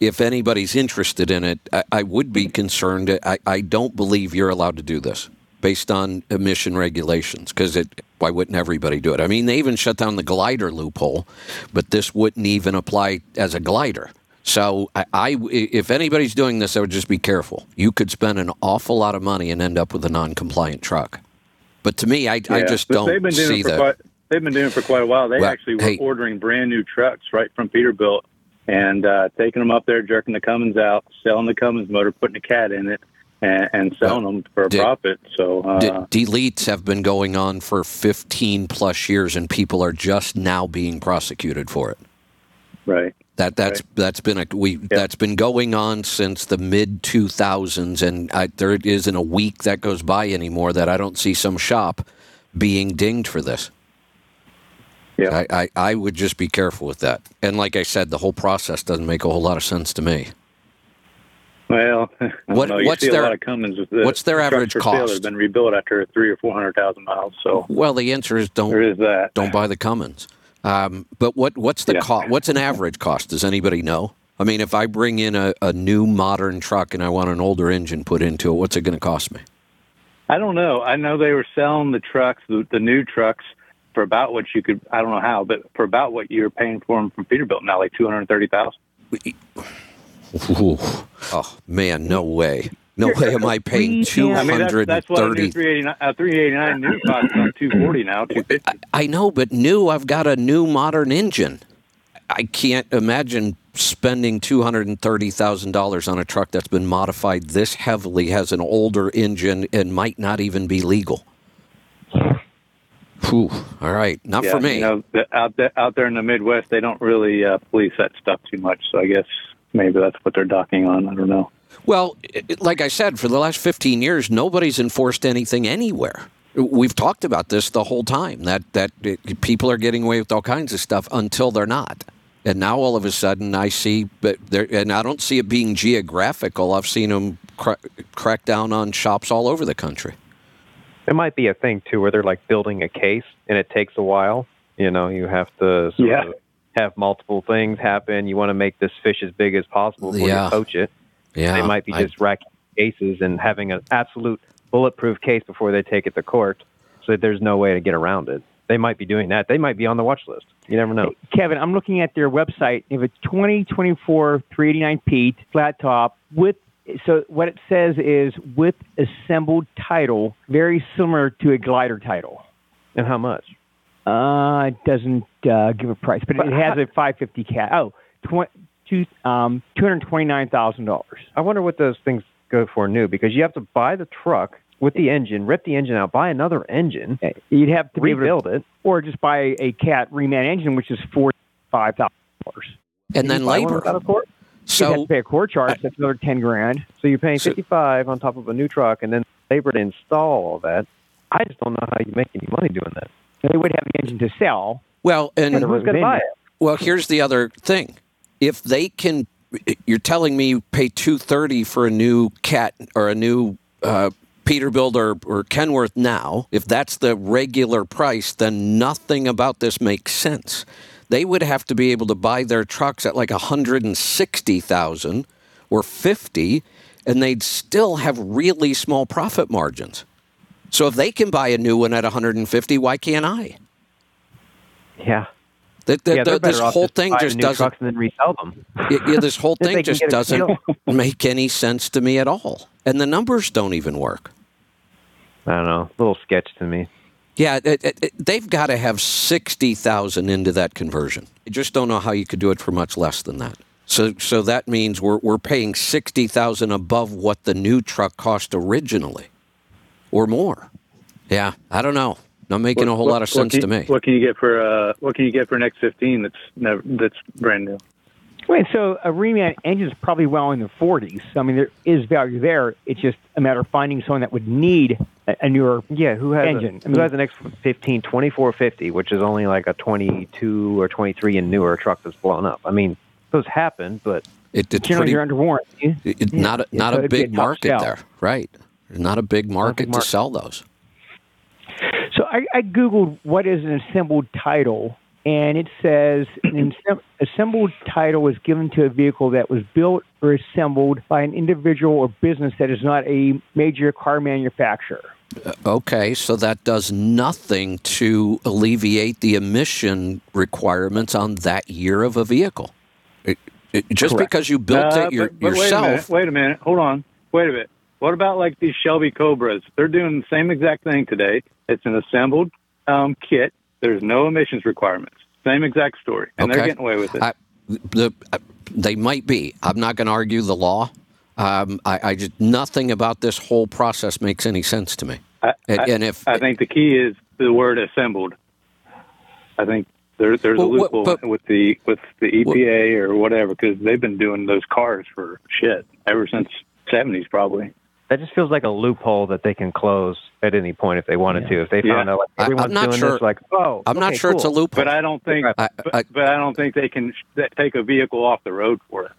If anybody's interested in it, I would be concerned. I don't believe you're allowed to do this based on emission regulations, because why wouldn't everybody do it? I mean, they even shut down the glider loophole, but this wouldn't even apply as a glider. So if anybody's doing this, I would just be careful. You could spend an awful lot of money and end up with a non-compliant truck. But to me, I just don't see that. They've been doing it for quite a while. They actually were ordering brand new trucks right from Peterbilt and taking them up there, jerking the Cummins out, selling the Cummins motor, putting a cat in it, and selling them for a profit. So deletes have been going on for 15-plus years, and people are just now being prosecuted for it. Right. That's been going on since the mid 2000s, and there isn't a week that goes by anymore that I don't see some shop being dinged for this. Yeah, I would just be careful with that. And like I said, the whole process doesn't make a whole lot of sense to me. Well, what's their average cost? Has been rebuilt after 300,000 or 400,000 miles. So well, the answer is don't buy the Cummins. But what's the cost? What's an average cost? Does anybody know? I mean, if I bring in a new modern truck and I want an older engine put into it, what's it going to cost me? I don't know. I know they were selling the trucks, the new trucks, for about what you could. I don't know how, but for about what you were paying for them from Peterbilt now, like $230,000. Oh man, no way. No way am I paying $230,000. That's why $389 new costs on $240 now. I know, but I've got a new modern engine. I can't imagine spending $230,000 on a truck that's been modified this heavily, has an older engine, and might not even be legal. Whew. All right, not for me. Out there in the Midwest, they don't really police that stuff too much, so I guess maybe that's what they're docking on. I don't know. Well, like I said, for the last 15 years, nobody's enforced anything anywhere. We've talked about this the whole time, that people are getting away with all kinds of stuff until they're not. And now all of a sudden I don't see it being geographical. I've seen them crack down on shops all over the country. There might be a thing, too, where they're like building a case and it takes a while. You have to sort of have multiple things happen. You want to make this fish as big as possible before you poach it. Yeah, they might be just racking cases and having an absolute bulletproof case before they take it to court, so that there's no way to get around it. They might be doing that. They might be on the watch list. You never know. Kevin, I'm looking at their website. If it's 2024 389 Pete flat top with, so what it says is with assembled title, very similar to a glider title. And how much? It doesn't give a price, but it has a $550 cat. Oh, $229,000. I wonder what those things go for new, because you have to buy the truck with the engine, rip the engine out, buy another engine. You'd have to rebuild it, or just buy a cat reman engine, which is $45,000, and then labor. So you have to pay a core charge. That's another $10,000. So you're paying $55,000 on top of a new truck, and then labor to install all that. I just don't know how you make any money doing that. They would have the engine to sell. Well, and who's going to buy it? Well, here's the other thing. If they can, you're telling me you pay $230,000 for a new Cat or a new Peterbilt or Kenworth now. If that's the regular price, then nothing about this makes sense. They would have to be able to buy their trucks at like $160,000 or $50,000, and they'd still have really small profit margins. So if they can buy a new one at $150,000, why can't I? Yeah. This whole thing just doesn't. And then resell them. This whole thing just doesn't make any sense to me at all, and the numbers don't even work. I don't know, a little sketch to me. Yeah, they've got to have 60,000 into that conversion. I just don't know how you could do it for much less than that. So that means we're paying 60,000 above what the new truck cost originally, or more. Yeah, I don't know. Not making a whole lot of sense to me. What can you get for an X15 that's brand new? Right, so a reman engine is probably well in the 40s. I mean, there is value there. It's just a matter of finding someone that would need a newer engine. Who has an X15 2450, which is only like a 22 or 23 and newer truck that's blown up. I mean, those happen, but you're under warranty. Not a big market there, right? There's not a big market to sell those. So I Googled what is an assembled title. And it says an assembled title was given to a vehicle that was built or assembled by an individual or business that is not a major car manufacturer. Okay, so that does nothing to alleviate the emission requirements on that year of a vehicle. Correct. Because you built it yourself. Wait a minute. Hold on. Wait a minute. What about like these Shelby Cobras? They're doing the same exact thing today. It's an assembled kit. There's no emissions requirements. Same exact story. And they're getting away with it. They might be. I'm not going to argue the law. Nothing about this whole process makes any sense to me. I think the key is the word assembled. I think there's a loophole with the EPA or whatever, because they've been doing those cars for ever since 70s probably. That just feels like a loophole that they can close at any point if they wanted to. If they found out like everyone's doing this, like I'm not sure it's a loophole. But I don't think I don't think they can take a vehicle off the road for it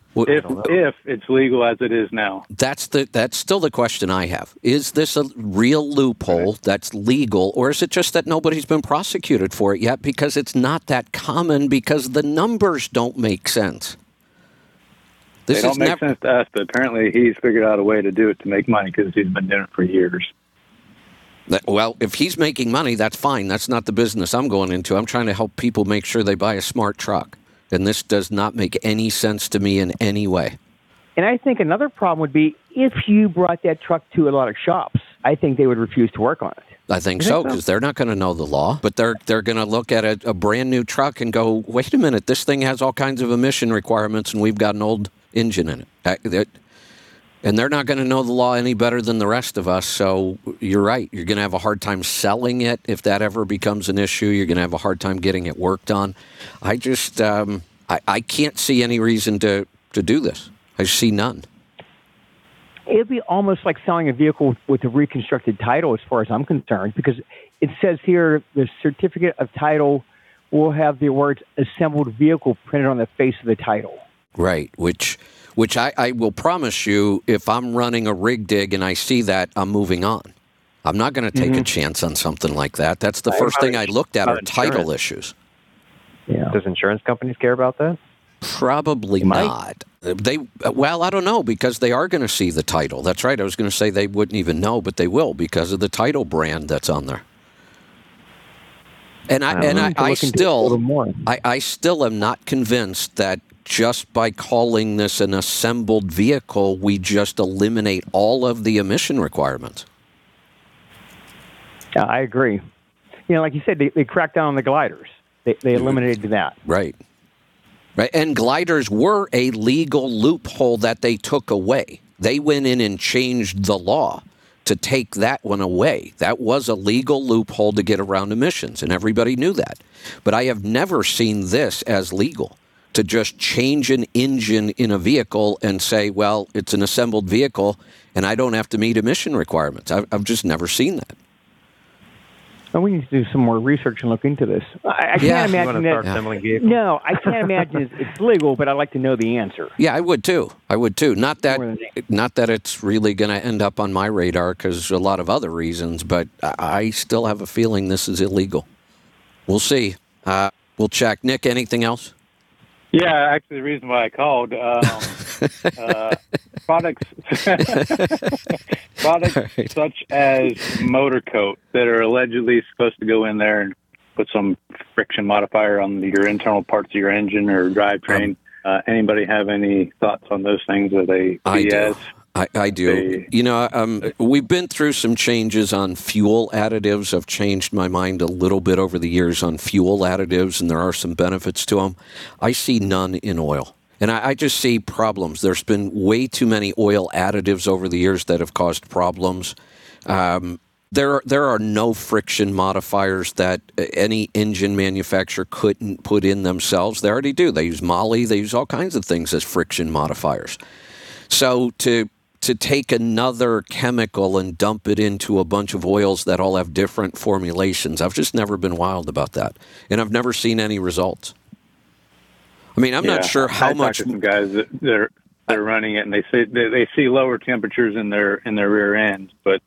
if it's legal as it is now. That's still the question I have. Is this a real loophole that's legal, or is it just that nobody's been prosecuted for it yet because it's not that common because the numbers don't make sense? It don't make sense to us, but apparently he's figured out a way to do it to make money because he's been doing it for years. Well, if he's making money, that's fine. That's not the business I'm going into. I'm trying to help people make sure they buy a smart truck. And this does not make any sense to me in any way. And I think another problem would be if you brought that truck to a lot of shops, I think they would refuse to work on it. I think so, because they're not going to know the law. But they're going to look at a brand new truck and go, wait a minute, this thing has all kinds of emission requirements and we've got an old engine in it. And they're not going to know the law any better than the rest of us. So you're right. You're going to have a hard time selling it. If that ever becomes an issue, you're going to have a hard time getting it worked on. I just, I can't see any reason to do this. I see none. It'd be almost like selling a vehicle with a reconstructed title as far as I'm concerned, because it says here the certificate of title will have the words assembled vehicle printed on the face of the title. Right, which I will promise you, if I'm running a rig dig and I see that, I'm moving on. I'm not going to take a chance on something like that. That's the first thing I looked at are title issues. Yeah. Does insurance companies care about that? Probably not. I don't know, because they are going to see the title. That's right. I was going to say they wouldn't even know, but they will because of the title brand that's on there. And I still am not convinced that just by calling this an assembled vehicle, we just eliminate all of the emission requirements. I agree. You know, like you said, they cracked down on the gliders. They eliminated that. Right. And gliders were a legal loophole that they took away. They went in and changed the law to take that one away. That was a legal loophole to get around emissions, and everybody knew that. But I have never seen this as legal. To just change an engine in a vehicle and say, well, it's an assembled vehicle and I don't have to meet emission requirements. I've just never seen that. Well, we need to do some more research and look into this. I can't imagine that. No, I can't imagine it's legal, but I'd like to know the answer. Yeah, I would too. Not that it's really going to end up on my radar because a lot of other reasons, but I still have a feeling this is illegal. We'll see. We'll check. Nick, anything else? Yeah, actually, the reason why I called products right. such as motor coat that are allegedly supposed to go in there and put some friction modifier on your internal parts of your engine or drivetrain. Anybody have any thoughts on those things? Are they BS? I do. We've been through some changes on fuel additives. I've changed my mind a little bit over the years on fuel additives, and there are some benefits to them. I see none in oil, and I just see problems. There's been way too many oil additives over the years that have caused problems. There are no friction modifiers that any engine manufacturer couldn't put in themselves. They already do. They use moly. They use all kinds of things as friction modifiers. So to take another chemical and dump it into a bunch of oils that all have different formulations, I've just never been wild about that. And I've never seen any results. I mean, I'm not sure how much... I talked to some guys that they're running it, and they say they see lower temperatures in their rear end. But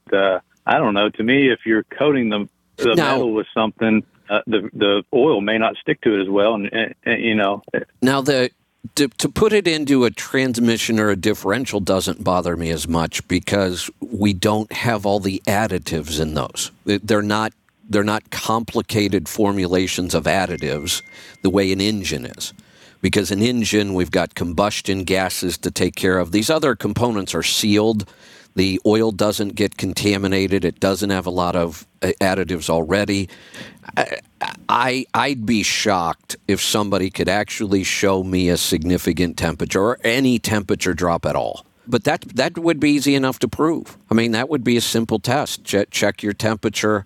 I don't know. To me, if you're coating the metal with something, the oil may not stick to it as well. And you know. Now, to put it into a transmission or a differential doesn't bother me as much because we don't have all the additives in those. They're not complicated formulations of additives the way an engine is. Because an engine, we've got combustion gases to take care of. These other components are sealed. The oil doesn't get contaminated. It doesn't have a lot of additives already. I'd be shocked if somebody could actually show me a significant temperature or any temperature drop at all. But that would be easy enough to prove. I mean, that would be a simple test. Check your temperature,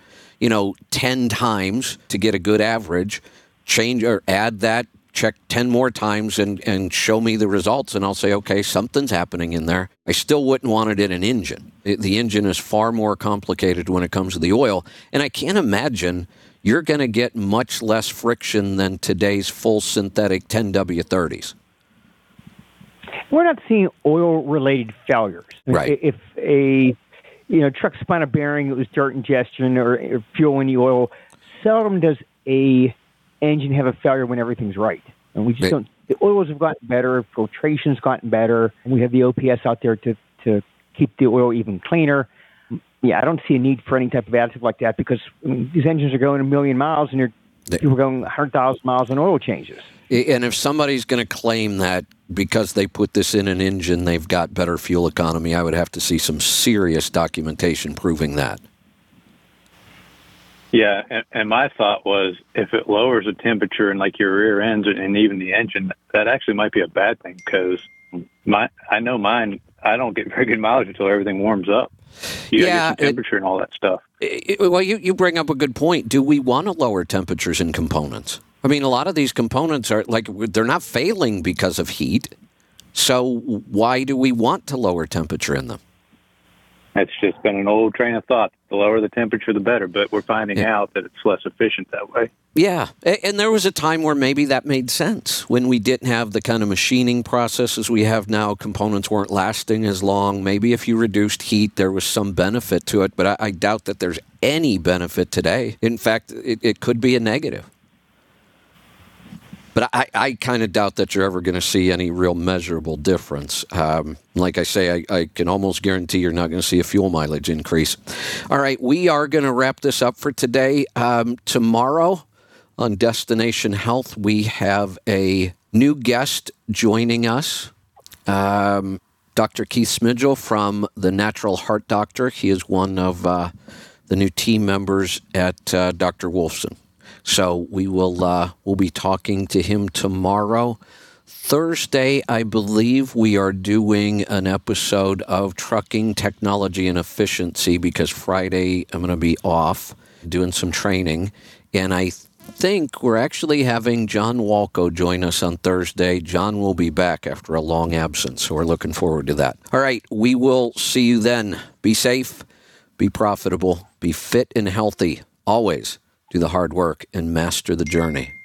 10 times to get a good average. Change or add that. Check 10 more times and show me the results, and I'll say, okay, something's happening in there. I still wouldn't want it in an engine. The engine is far more complicated when it comes to the oil, and I can't imagine you're going to get much less friction than today's full synthetic 10W30s. We're not seeing oil-related failures. Right. If a truck spun a bearing, it was dirt ingestion or fuel in the oil, seldom does a engine have a failure when everything's right. And we just don't. The oils have gotten better. Filtration's gotten better. We have the OPS out there to keep the oil even cleaner. Yeah, I don't see a need for any type of additive like that because these engines are going 1 million miles and people are going 100,000 miles on oil changes. And if somebody's going to claim that because they put this in an engine, they've got better fuel economy, I would have to see some serious documentation proving that. Yeah, and my thought was if it lowers the temperature in like your rear ends and even the engine, that actually might be a bad thing because I know mine, I don't get very good mileage until everything warms up. You get some temperature and all that stuff. Well, you bring up a good point. Do we want to lower temperatures in components? I mean, a lot of these components are like they're not failing because of heat. So why do we want to lower temperature in them? It's just been an old train of thought. The lower the temperature, the better. But we're finding out that it's less efficient that way. Yeah. And there was a time where maybe that made sense when we didn't have the kind of machining processes we have now. Components weren't lasting as long. Maybe if you reduced heat, there was some benefit to it. But I doubt that there's any benefit today. In fact, it could be a negative. But I kind of doubt that you're ever going to see any real measurable difference. Like I say, I can almost guarantee you're not going to see a fuel mileage increase. All right, we are going to wrap this up for today. Tomorrow on Destination Health, we have a new guest joining us, Dr. Keith Smidgel from the Natural Heart Doctor. He is one of the new team members at Dr. Wolfson. So we will we'll be talking to him tomorrow. Thursday, I believe we are doing an episode of Trucking Technology and Efficiency because Friday I'm going to be off doing some training. And I think we're actually having John Walco join us on Thursday. John will be back after a long absence, so we're looking forward to that. All right, we will see you then. Be safe, be profitable, be fit and healthy always. Do the hard work and master the journey.